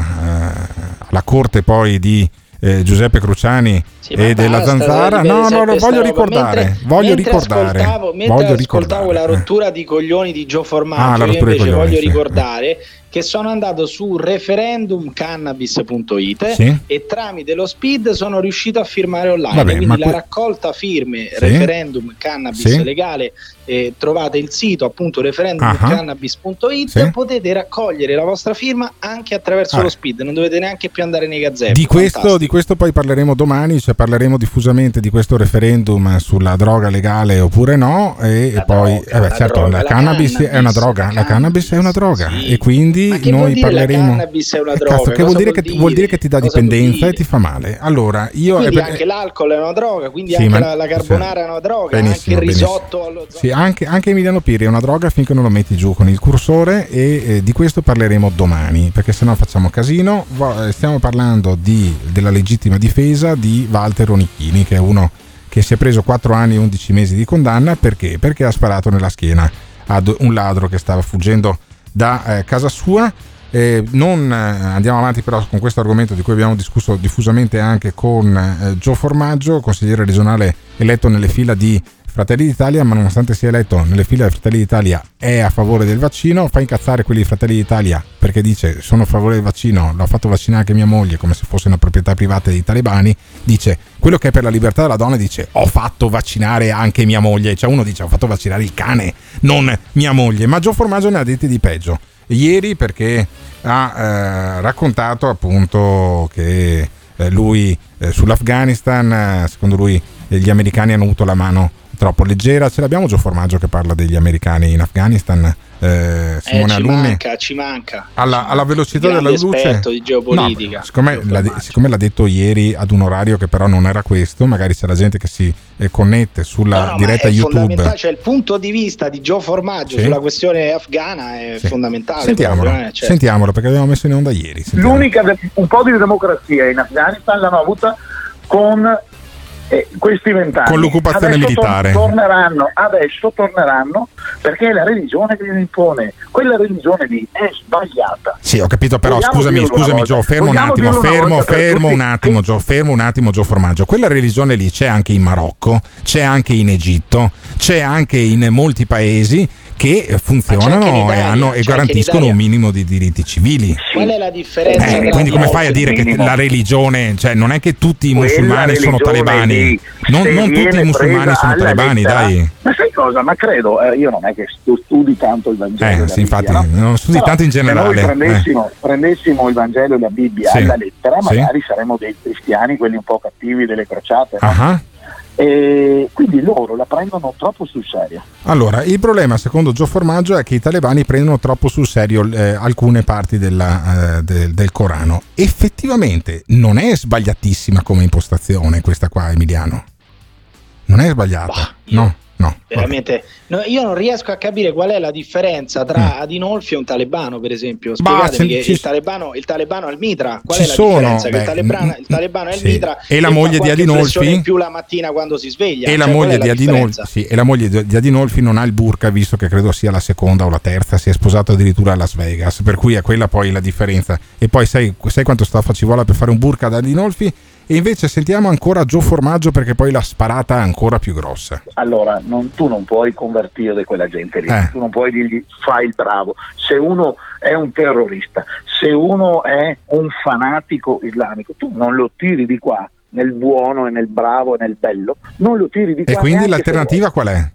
eh, alla corte poi di eh, Giuseppe Cruciani sì, e della Zanzara. No, no, no, voglio ricordare, mentre, voglio mentre ricordare, ascoltavo, mentre voglio ascoltavo ricordare. La rottura di coglioni di Joe Formaggio, ah, io invece coglioni, voglio sì. ricordare che sono andato su referendum cannabis punto it sì. e tramite lo S P I D sono riuscito a firmare online. Vabbè, quindi la que... raccolta firme sì. referendum cannabis sì. legale, eh, trovate il sito appunto referendum cannabis punto it sì. potete raccogliere la vostra firma anche attraverso ah. lo S P I D, non dovete neanche più andare nei gazetti. Di questo, di questo poi parleremo domani, cioè parleremo diffusamente di questo referendum sulla droga legale oppure no, e, e poi droga, eh beh, la certo droga, la, la cannabis, cannabis è una droga, la cannabis, cannabis è una droga sì. e quindi ma che noi parleremo. La cannabis è una droga, cazzo, che vuol dire, vuol, che ti, vuol dire che ti dà cosa dipendenza e ti fa male. Allora, io quindi è per... anche l'alcol è una droga, quindi sì, anche ma... la, la carbonara sì. è una droga, anche il risotto allo sì, anche, anche Emiliano Pirri è una droga finché non lo metti giù con il cursore, e eh, di questo parleremo domani, perché sennò facciamo casino. Stiamo parlando di, della legittima difesa di Walter Onichini, che è uno che si è preso quattro anni e undici mesi di condanna. Perché? Perché ha sparato nella schiena ad un ladro che stava fuggendo da eh, casa sua. Eh, non eh, andiamo avanti però con questo argomento di cui abbiamo discusso diffusamente anche con eh, Joe Formaggio, consigliere regionale eletto nelle fila di Fratelli d'Italia, ma nonostante sia eletto nelle fila di Fratelli d'Italia è a favore del vaccino, fa incazzare quelli di Fratelli d'Italia perché dice sono a favore del vaccino, l'ho fatto vaccinare anche mia moglie come se fosse una proprietà privata dei talebani, dice quello che è per la libertà della donna, dice ho fatto vaccinare anche mia moglie, cioè uno dice ho fatto vaccinare il cane, non mia moglie. Ma Joe Formaggio ne ha detti di peggio ieri, perché ha eh, raccontato appunto che eh, lui eh, sull'Afghanistan eh, secondo lui eh, gli americani hanno avuto la mano troppo leggera. Ce l'abbiamo Joe Formaggio che parla degli americani in Afghanistan, eh, Simone eh, Alunni manca, ci manca alla, ci manca. alla velocità della luce di geopolitica, no, siccome, la, siccome l'ha detto ieri ad un orario che però non era questo, magari c'è la gente che si eh, connette sulla no, no, diretta YouTube, cioè il punto di vista di Joe Formaggio sì. sulla questione afghana è sì. fondamentale. Sentiamolo, cioè. sentiamolo perché l'abbiamo messo in onda ieri. Sentiamo. L'unica un po' di democrazia in Afghanistan l'hanno avuta con Eh, questi vent'anni con l'occupazione adesso militare tor- torneranno, adesso torneranno perché è la religione che li impone, quella religione lì è sbagliata. Sì, ho capito, però Vogliamo scusami, scusami Gio, fermo Vogliamo un attimo, fermo, fermo un attimo, Gio, fermo un attimo Gio Formaggio. Quella religione lì c'è anche in Marocco, c'è anche in Egitto, c'è anche in molti paesi che funzionano e, hanno, e garantiscono un minimo di diritti civili. Qual è la differenza? Eh, quindi come fai a dire minimo. che la religione, cioè non è che tutti i musulmani sono talebani, non, non tutti i musulmani sono talebani, lettera. dai. Ma sai cosa? Ma credo, eh, io non è che studi tanto il Vangelo. Eh, sì, infatti, Bibbia, no? non studi no, tanto in generale. Se noi prendessimo, eh. prendessimo il Vangelo e la Bibbia sì. alla lettera, magari sì. saremmo dei cristiani, quelli un po' cattivi delle crociate. Uh-huh. No? E quindi loro la prendono troppo sul serio. Allora, il problema secondo Joe Formaggio è che i talebani prendono troppo sul serio eh, alcune parti della, eh, del, del Corano. Effettivamente non è sbagliatissima come impostazione questa qua, Emiliano. Non è sbagliata, bah, no? No, veramente no, io non riesco a capire qual è la differenza tra Adinolfi e un talebano, per esempio. Spiegatemi, bah, c- il, talebano, il talebano è il mitra, qual è la sono, differenza? Beh, che il, talebano, il talebano è il sì. mitra e la moglie di Adinolfi in più la mattina quando si sveglia, e la, cioè, moglie, di la, Adinolfi, sì, e la moglie di Adinolfi non ha il burka, visto che credo sia la seconda o la terza, si è sposato addirittura a Las Vegas, per cui è quella poi la differenza. E poi sai, sai quanto staffa ci vuole per fare un burka ad Adinolfi? E invece sentiamo ancora Joe Formaggio perché poi la sparata è ancora più grossa. Allora, non, tu non puoi convertire quella gente lì, eh. tu non puoi dirgli fai il bravo. Se uno è un terrorista, se uno è un fanatico islamico, tu non lo tiri di qua nel buono e nel bravo e nel bello, non lo tiri di qua. E quindi l'alternativa qual è?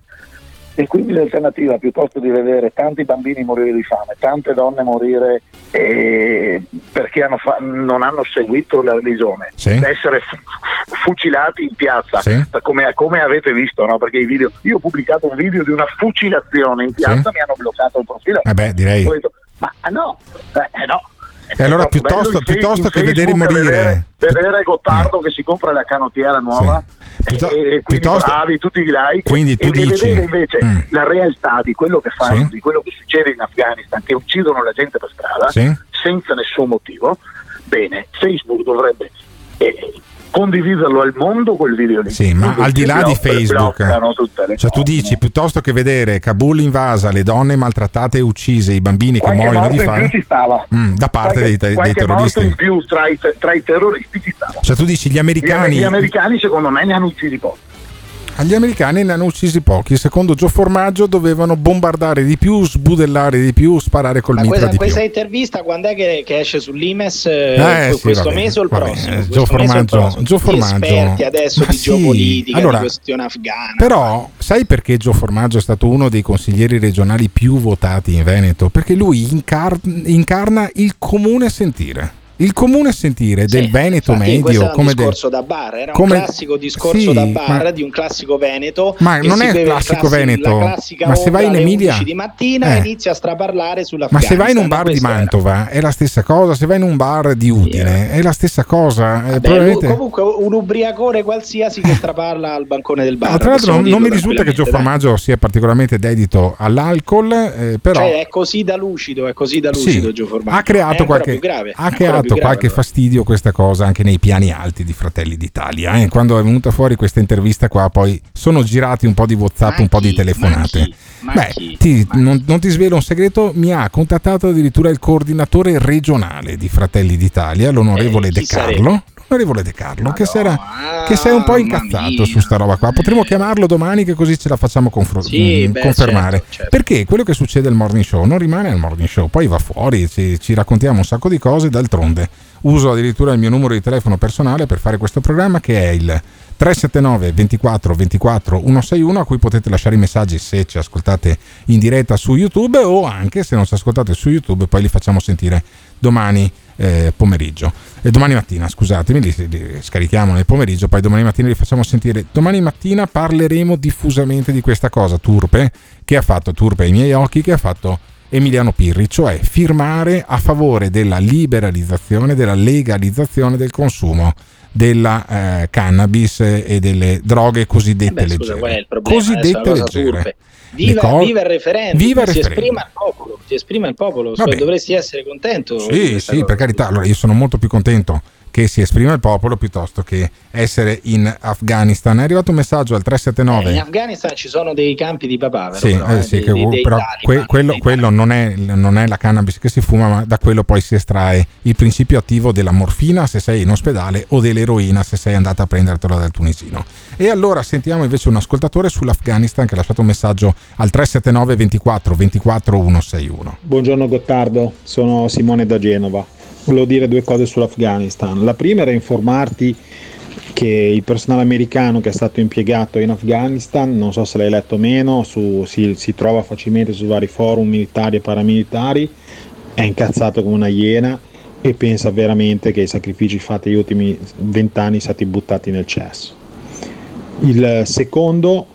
E quindi l'alternativa, piuttosto di vedere tanti bambini morire di fame, tante donne morire eh, perché hanno fa- non hanno seguito la religione, sì. essere fu- fucilati in piazza, sì. come, come avete visto, no? Perché i video, io ho pubblicato un video di una fucilazione in piazza, sì. mi hanno bloccato il profilo. Eh beh, direi. Detto, ma no, eh, no. E allora piuttosto, Facebook, piuttosto che vedere morire vedere, vedere Gottardo eh. che si compra la canottiera nuova sì. Piuttosto, e, e quindi bravi tutti i like, quindi tu e, dici, e vedere invece mm. la realtà di quello che fanno, sì. di quello che succede in Afghanistan, che uccidono la gente per strada sì. senza nessun motivo. Bene, Facebook dovrebbe eh, condividerlo al mondo quel video lì. Sì, ma al di là di Facebook, cioè tu dici piuttosto che vedere Kabul invasa, le donne maltrattate e uccise, i bambini che muoiono di fame mm, da parte qualche, dei, qualche dei terroristi in più tra i, tra i terroristi ci stava. Cioè tu dici gli americani gli, gli americani secondo me ne hanno uccisi pochi. Agli americani ne hanno uccisi pochi, secondo Joe Formaggio dovevano bombardare di più, sbudellare di più, sparare col Ma mitra questa, di questa più. Questa intervista quando è che, che esce sull'Imes? Eh, sì, questo vabbè, mese o il vabbè, prossimo? Joe questo Formaggio, Joe Formaggio. Esperti adesso di sì, geopolitica, allora, di questione afghana. Però sai perché Joe Formaggio è stato uno dei consiglieri regionali più votati in Veneto? Perché lui incar- incarna il comune sentire. Il comune sentire sì, del Veneto medio come discorso del, da bar, era come, un classico discorso sì, da bar ma, di un classico veneto. Ma non è il classico classi, veneto, ma se vai in Emilia di mattina eh. inizia a straparlare sulla. Ma se vai in un bar di Mantova era. è la stessa cosa, se vai in un bar di Udine yeah. è la stessa cosa. Vabbè, probabilmente... Comunque un ubriacore qualsiasi che straparla al bancone del bar. Ma tra l'altro non, non mi risulta che Joe Formaggio sia particolarmente dedito all'alcol, eh, però cioè, è così da lucido, è così da lucido sì, Joe Formaggio. Ha creato qualche ha creato qualche fastidio questa cosa anche nei piani alti di Fratelli d'Italia eh? Quando è venuta fuori questa intervista qua poi sono girati un po' di WhatsApp, ma un po' di telefonate. Ma chi? Ma Beh, chi? Ti, ma non, non ti svelo un segreto, mi ha contattato addirittura il coordinatore regionale di Fratelli d'Italia, l'onorevole eh, De Carlo sarebbe? l'onorevole De Carlo ma che no, s'era ah, che si è un po' incazzato su sta roba qua. Potremmo chiamarlo domani che così ce la facciamo confr- sì, mh, beh, confermare certo, certo. Perché quello che succede al morning show non rimane al morning show, poi va fuori, ci, ci raccontiamo un sacco di cose. D'altronde uso addirittura il mio numero di telefono personale per fare questo programma, che è il tre sette nove due quattro due quattro uno sei uno, a cui potete lasciare i messaggi se ci ascoltate in diretta su YouTube, o anche se non ci ascoltate su YouTube poi li facciamo sentire domani eh, pomeriggio e domani mattina, scusatemi, li, li scarichiamo nel pomeriggio, poi domani mattina li facciamo sentire. Domani mattina parleremo diffusamente di questa cosa turpe che ha fatto, turpe ai miei occhi, che ha fatto Emiliano Pirri, cioè firmare a favore della liberalizzazione, della legalizzazione del consumo della eh, cannabis e delle droghe cosiddette, beh, scusa, leggere, cosiddette leggere. Viva, col- viva il referendum, viva il si, referendum. Esprima il popolo, si esprima il popolo, so, dovresti essere contento. Sì, sì, cosa, per carità. Allora, io sono molto più contento che si esprima il popolo piuttosto che essere in Afghanistan. È arrivato un messaggio al tre sette nove. Eh, in Afghanistan ci sono dei campi di papavero. Sì, però, eh, sì, eh, che, dei, dei però tali, que- quello, quello non, è, non è la cannabis che si fuma, ma da quello poi si estrae il principio attivo della morfina se sei in ospedale o dell'eroina se sei andata a prendertela dal tunisino. E allora sentiamo invece un ascoltatore sull'Afghanistan che ha lasciato un messaggio al tre sette nove ventiquattro ventiquattro centosessantuno. Buongiorno Gottardo, sono Simone da Genova. Volevo dire due cose sull'Afghanistan. La prima era informarti che il personale americano che è stato impiegato in Afghanistan, non so se l'hai letto o meno, su, si, si trova facilmente su vari forum militari e paramilitari, è incazzato come una iena e pensa veramente che i sacrifici fatti negli ultimi vent'anni siano stati buttati nel cesso. Il secondo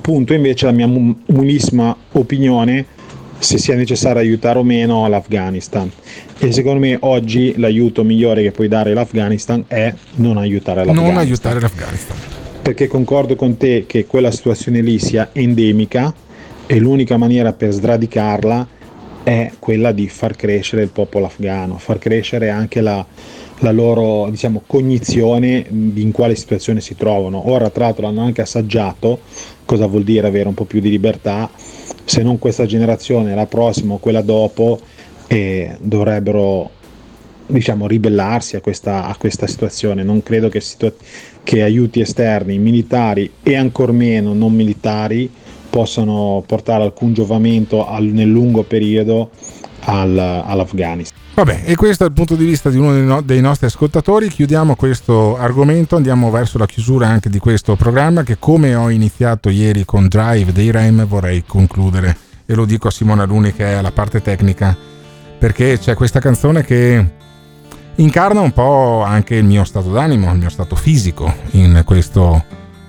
punto invece è la mia umilissima opinione se sia necessario aiutare o meno l'Afghanistan, e secondo me oggi l'aiuto migliore che puoi dare all'Afghanistan è non aiutare l'Afghanistan. Non aiutare l'Afghanistan. Perché concordo con te che quella situazione lì sia endemica e l'unica maniera per sradicarla è quella di far crescere il popolo afghano, far crescere anche la, la loro, diciamo, cognizione di in quale situazione si trovano. Ora tra l'altro l'hanno anche assaggiato cosa vuol dire avere un po' più di libertà, se non questa generazione, la prossima o quella dopo, eh, dovrebbero, diciamo, ribellarsi a questa, a questa situazione. Non credo che, situa- che aiuti esterni, militari e ancor meno non militari possano portare alcun giovamento al, nel lungo periodo al, all'Afghanistan. Vabbè, e questo è il punto di vista di uno dei, no- dei nostri ascoltatori. Chiudiamo questo argomento, andiamo verso la chiusura anche di questo programma che, come ho iniziato ieri con Drive dei Rem, vorrei concludere, e lo dico a Simone Alunni che è alla parte tecnica, perché c'è questa canzone che incarna un po' anche il mio stato d'animo, il mio stato fisico in questo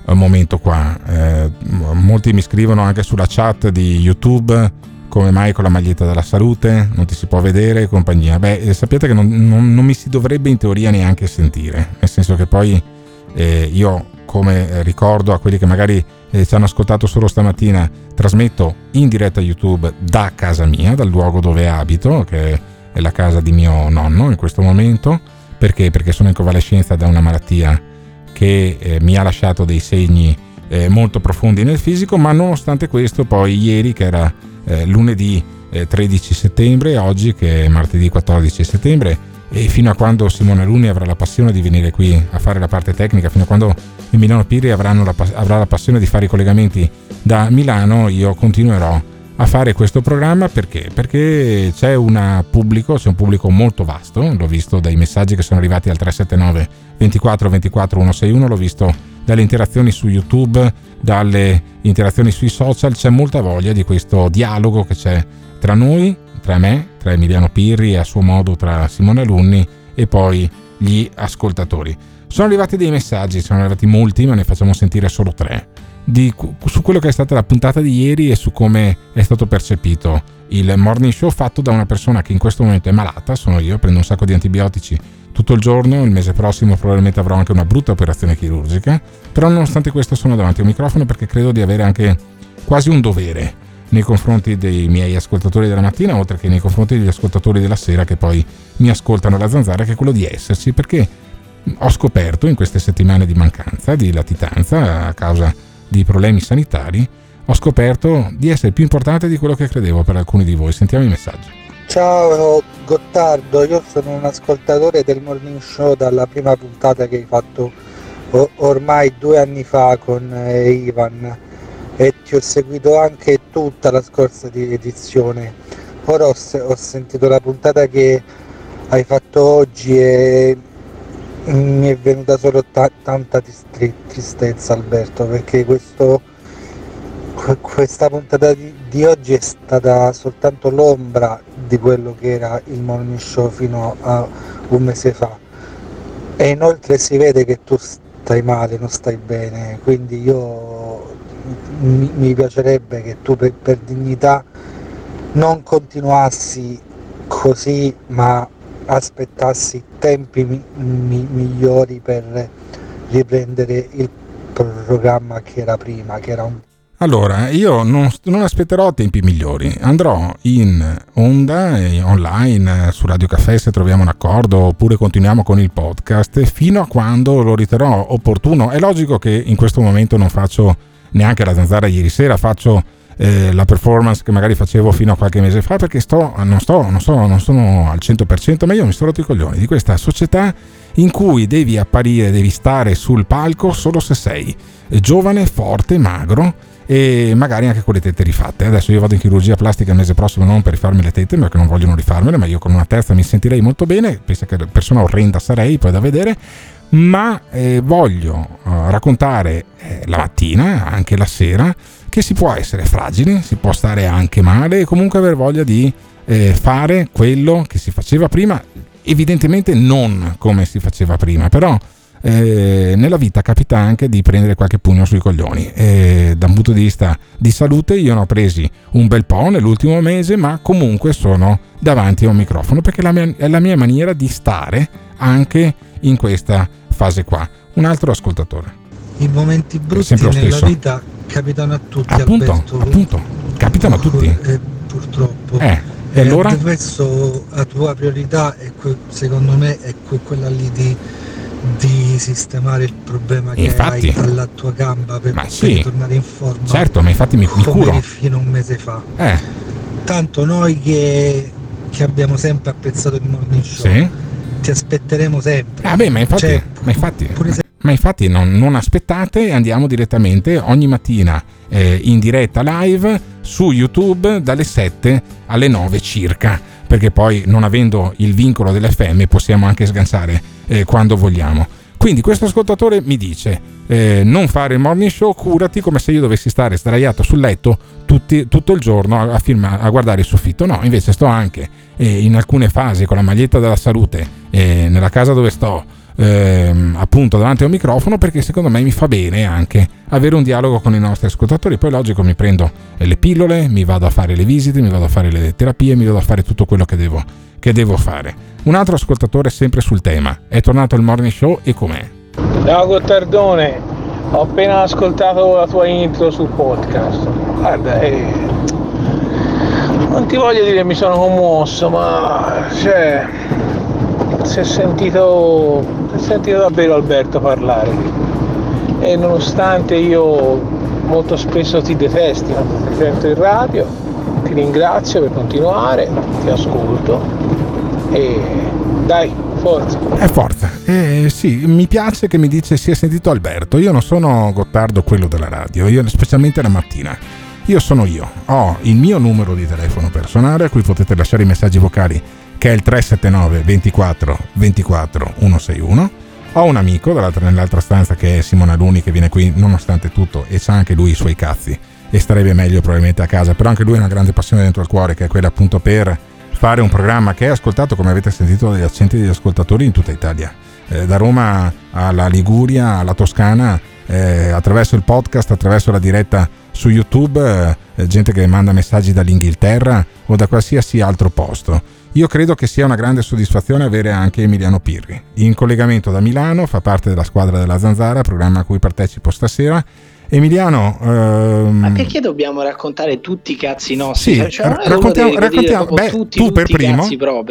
momento qua. Eh, molti mi scrivono anche sulla chat di YouTube: come mai con la maglietta della salute non ti si può vedere e compagnia. Beh, sappiate che non, non, non mi si dovrebbe in teoria neanche sentire, nel senso che poi eh, io, come ricordo a quelli che magari eh, ci hanno ascoltato solo stamattina, trasmetto in diretta YouTube da casa mia, dal luogo dove abito, che è la casa di mio nonno in questo momento. Perché? Perché sono in convalescenza da una malattia che eh, mi ha lasciato dei segni eh, molto profondi nel fisico, ma nonostante questo poi ieri, che era Eh, lunedì eh, tredici settembre, oggi che è martedì quattordici settembre, e fino a quando Simone Alunni avrà la passione di venire qui a fare la parte tecnica, fino a quando Emiliano Pirri avranno la, avrà la passione di fare i collegamenti da Milano, io continuerò a fare questo programma. Perché? Perché c'è un pubblico, c'è un pubblico molto vasto, l'ho visto dai messaggi che sono arrivati al tre sette nove ventiquattro ventiquattro centosessantuno, l'ho visto dalle interazioni su YouTube, dalle interazioni sui social. C'è molta voglia di questo dialogo che c'è tra noi, tra me, tra Emiliano Pirri e a suo modo tra Simone Alunni e poi gli ascoltatori. Sono arrivati dei messaggi, sono arrivati molti, ma ne facciamo sentire solo tre, di, su quello che è stata la puntata di ieri e su come è stato percepito il morning show fatto da una persona che in questo momento è malata, sono io, prendo un sacco di antibiotici tutto il giorno, il mese prossimo probabilmente avrò anche una brutta operazione chirurgica, però nonostante questo sono davanti a un microfono perché credo di avere anche quasi un dovere nei confronti dei miei ascoltatori della mattina, oltre che nei confronti degli ascoltatori della sera che poi mi ascoltano La Zanzara, che è quello di esserci, perché ho scoperto in queste settimane di mancanza, di latitanza a causa di problemi sanitari, ho scoperto di essere più importante di quello che credevo per alcuni di voi. Sentiamo i messaggi. Ciao Gottardo, io sono un ascoltatore del Morning Show dalla prima puntata che hai fatto ormai due anni fa con Ivan, e ti ho seguito anche tutta la scorsa edizione. Ora ho, ho sentito la puntata che hai fatto oggi e mi è venuta solo ta- tanta tristezza, Alberto, perché questo, questa puntata di, di oggi è stata soltanto l'ombra di quello che era il morning show fino a un mese fa, e inoltre si vede che tu stai male, non stai bene, quindi io mi, mi piacerebbe che tu per, per dignità non continuassi così, ma aspettassi tempi mi, mi, migliori per riprendere il programma che era prima, che era un... Allora, io non, non aspetterò tempi migliori, andrò in onda, online, su Radio Caffè se troviamo un accordo, oppure continuiamo con il podcast fino a quando lo riterrò opportuno. È logico che in questo momento non faccio neanche la zanzara ieri sera, faccio eh, la performance che magari facevo fino a qualche mese fa, perché sto, non, sto, non, sto, non sono al cento per cento, ma io mi sto rotto i coglioni di questa società in cui devi apparire, devi stare sul palco solo se sei giovane, forte, magro e magari anche con le tette rifatte. Adesso io vado in chirurgia plastica il mese prossimo, non per rifarmi le tette, perché non vogliono rifarmele, ma io con una testa mi sentirei molto bene, penso che persona orrenda sarei poi da vedere, ma eh, voglio eh, raccontare eh, la mattina, anche la sera, che si può essere fragili, si può stare anche male e comunque aver voglia di eh, fare quello che si faceva prima, evidentemente non come si faceva prima, però Eh, nella vita capita anche di prendere qualche pugno sui coglioni. Eh, da un punto di vista di salute io ne ho presi un bel po' nell'ultimo mese, ma comunque sono davanti a un microfono perché la mia, è la mia maniera di stare anche in questa fase qua. Un altro ascoltatore. I momenti brutti nella vita capitano a tutti, appunto, Alberto, appunto, capitano a tutti, eh, purtroppo eh. E allora? Eh, adesso la tua priorità è que- secondo me è que- quella lì di di sistemare il problema che infatti, hai alla tua gamba per, sì, per tornare in forma, certo, ma infatti mi, mi curo fino a un mese fa, eh. tanto noi che, che abbiamo sempre apprezzato il morning show, sì, ti aspetteremo sempre. Ah beh, ma infatti, cioè, ma infatti, pure se... ma infatti non, non aspettate, andiamo direttamente ogni mattina eh, in diretta live su YouTube dalle sette alle nove circa, perché poi non avendo il vincolo dell'F M possiamo anche sganciare eh, quando vogliamo. Quindi questo ascoltatore mi dice eh, non fare il morning show, curati, come se io dovessi stare sdraiato sul letto tutti, tutto il giorno a, firma, a guardare il soffitto. No, invece sto anche eh, in alcune fasi con la maglietta della salute eh, nella casa dove sto, eh, appunto davanti a un microfono, perché secondo me mi fa bene anche avere un dialogo con i nostri ascoltatori. Poi logico, mi prendo le pillole, mi vado a fare le visite, mi vado a fare le terapie, mi vado a fare tutto quello che devo, che devo fare. Un altro ascoltatore sempre sul tema: è tornato il morning show e com'è? Ciao Gottardone, ho appena ascoltato la tua intro sul podcast, guarda, eh, non ti voglio dire mi sono commosso, ma cioè si è sentito, si è sentito davvero Alberto parlare, e nonostante io molto spesso ti detesti, ma ti sento in radio, ti ringrazio per continuare, ti ascolto e dai, forza. È forza, eh, sì, mi piace che mi dice si è sentito Alberto. Io non sono Gottardo quello della radio, io specialmente la mattina. Io sono io, ho il mio numero di telefono personale a cui potete lasciare i messaggi vocali, che è il tre sette nove, due quattro, due quattro, uno sei uno. Ho un amico dall'altra, nell'altra stanza, che è Simone Alunni, che viene qui nonostante tutto e sa anche lui i suoi cazzi e starebbe meglio probabilmente a casa, però anche lui ha una grande passione dentro il cuore, che è quella appunto per fare un programma che è ascoltato, come avete sentito dagli accenti degli ascoltatori, in tutta Italia, eh, da Roma alla Liguria, alla Toscana, eh, attraverso il podcast, attraverso la diretta su YouTube, eh, gente che manda messaggi dall'Inghilterra o da qualsiasi altro posto. Io credo che sia una grande soddisfazione avere anche Emiliano Pirri in collegamento da Milano, fa parte della squadra della Zanzara, programma a cui partecipo stasera. Emiliano, ehm... ma perché dobbiamo raccontare tutti i cazzi nostri? Sì, cioè, raccontiamo, raccontiamo beh, tutti, tu, tutti per primo,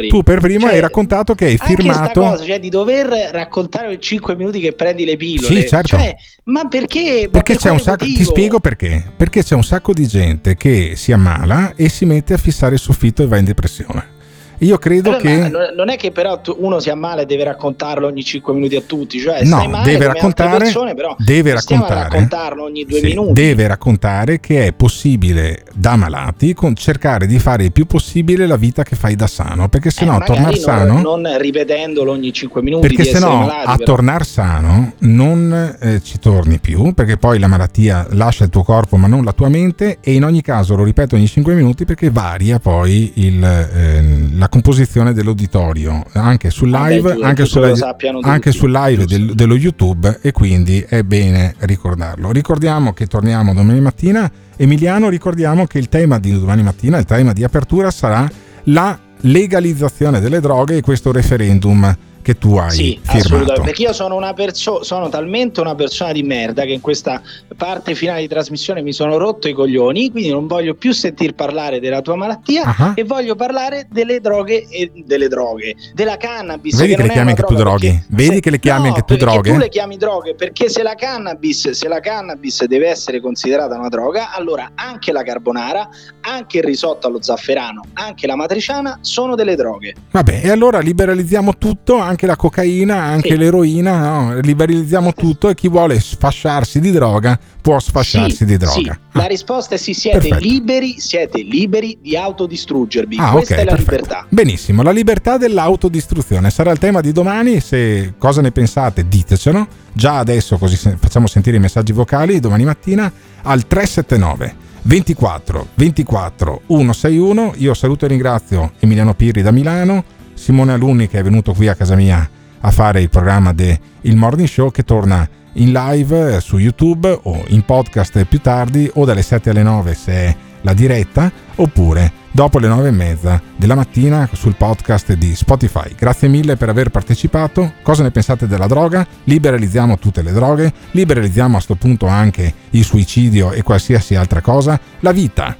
tu per primo cioè, hai raccontato che hai firmato cosa, cioè, di dover raccontare cinque minuti che prendi le pillole. Sì, certo. Cioè, ma perché? Perché ma per c'è un sacco, ti spiego perché. Perché c'è un sacco di gente che si ammala e si mette a fissare il soffitto e va in depressione. Io credo no, che no, non è che però uno si ammala e deve raccontarlo ogni cinque minuti a tutti, cioè no, stai male deve raccontare, persone, però deve raccontare, raccontarlo ogni due sì, minuti. Deve raccontare che è possibile da malati con cercare di fare il più possibile la vita che fai da sano, perché sennò eh, a tornare sano non, non ripetendolo ogni cinque minuti, perché sennò malati, a tornare sano non eh, ci torni più, perché poi la malattia lascia il tuo corpo ma non la tua mente, e in ogni caso lo ripeto ogni cinque minuti perché varia poi il eh, la composizione dell'auditorio anche sul live, ah, beh, tu, anche, tu sulla, anche sul live del, dello YouTube, e quindi è bene ricordarlo. Ricordiamo che torniamo domani mattina, Emiliano, ricordiamo che il tema di domani mattina, il tema di apertura sarà la legalizzazione delle droghe e questo referendum che tu hai sì, firmato. Assolutamente, perché io sono una perso- sono talmente una persona di merda che in questa parte finale di trasmissione mi sono rotto i coglioni, quindi non voglio più sentir parlare della tua malattia uh-huh. e voglio parlare delle droghe e delle droghe, della cannabis. Vedi che, che le chiami anche tu droghe, perché, vedi se, che le chiami no, anche tu droghe? Tu le chiami droghe perché se la cannabis, se la cannabis deve essere considerata una droga, allora anche la carbonara, anche il risotto allo zafferano, anche la matriciana sono delle droghe. Vabbè, e allora liberalizziamo tutto, anche la cocaina, anche sì. l'eroina, no? Liberalizziamo tutto e chi vuole sfasciarsi di droga può sfasciarsi sì, di droga. Sì. Ah. La risposta è sì, siete perfetto. liberi, siete liberi di autodistruggervi. Ah, Questa okay, è la perfetto. libertà. Benissimo, la libertà dell'autodistruzione sarà il tema di domani, se cosa ne pensate ditecelo, già adesso così facciamo sentire i messaggi vocali domani mattina al tre sette nove, due quattro, due quattro, uno sei uno. Io saluto e ringrazio Emiliano Pirri da Milano, Simone Alunni che è venuto qui a casa mia a fare il programma de Il Morning Show, che torna in live su YouTube o in podcast più tardi, o dalle sette alle nove se è la diretta, oppure dopo le nove e mezza della mattina sul podcast di Spotify. Grazie mille per aver partecipato. Cosa ne pensate della droga? Liberalizziamo tutte le droghe, liberalizziamo a sto punto anche il suicidio e qualsiasi altra cosa. La vita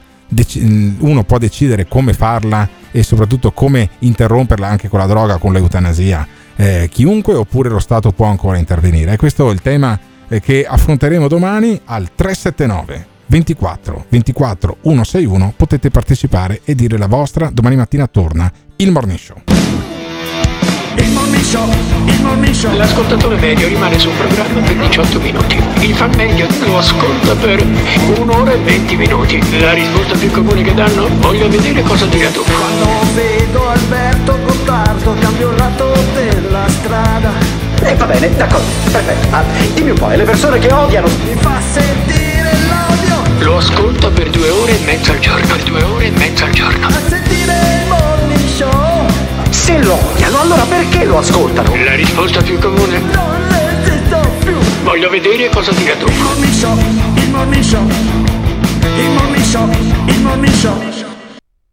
uno può decidere come farla e soprattutto come interromperla, anche con la droga, con l'eutanasia, eh, chiunque, oppure lo Stato può ancora intervenire. E questo è il tema che affronteremo domani al tre sette nove, due quattro, due quattro, uno sei uno. Potete partecipare e dire la vostra. Domani mattina torna Il Morning Show. Il Morning Show, il Morning Show. L'ascoltatore medio rimane sul programma per diciotto minuti. Il fan medio lo ascolta per un'ora e venti minuti. La risposta più comune che danno: voglio vedere cosa dirà tu. Quando vedo Alberto Gottardo cambio il lato della strada. E eh, va bene, d'accordo, perfetto. Ah, dimmi un po', e le persone che odiano? Mi fa sentire l'odio. Lo ascolto per due ore e mezza al giorno. Per due ore e mezza al giorno. A sentire il Morning Show. Se lo odiano, allora perché lo ascoltano? La risposta più comune: non esisto più. Voglio vedere cosa dirà tu. Il Morning Show, il Morning Show, il Morning Show, il Morning Show.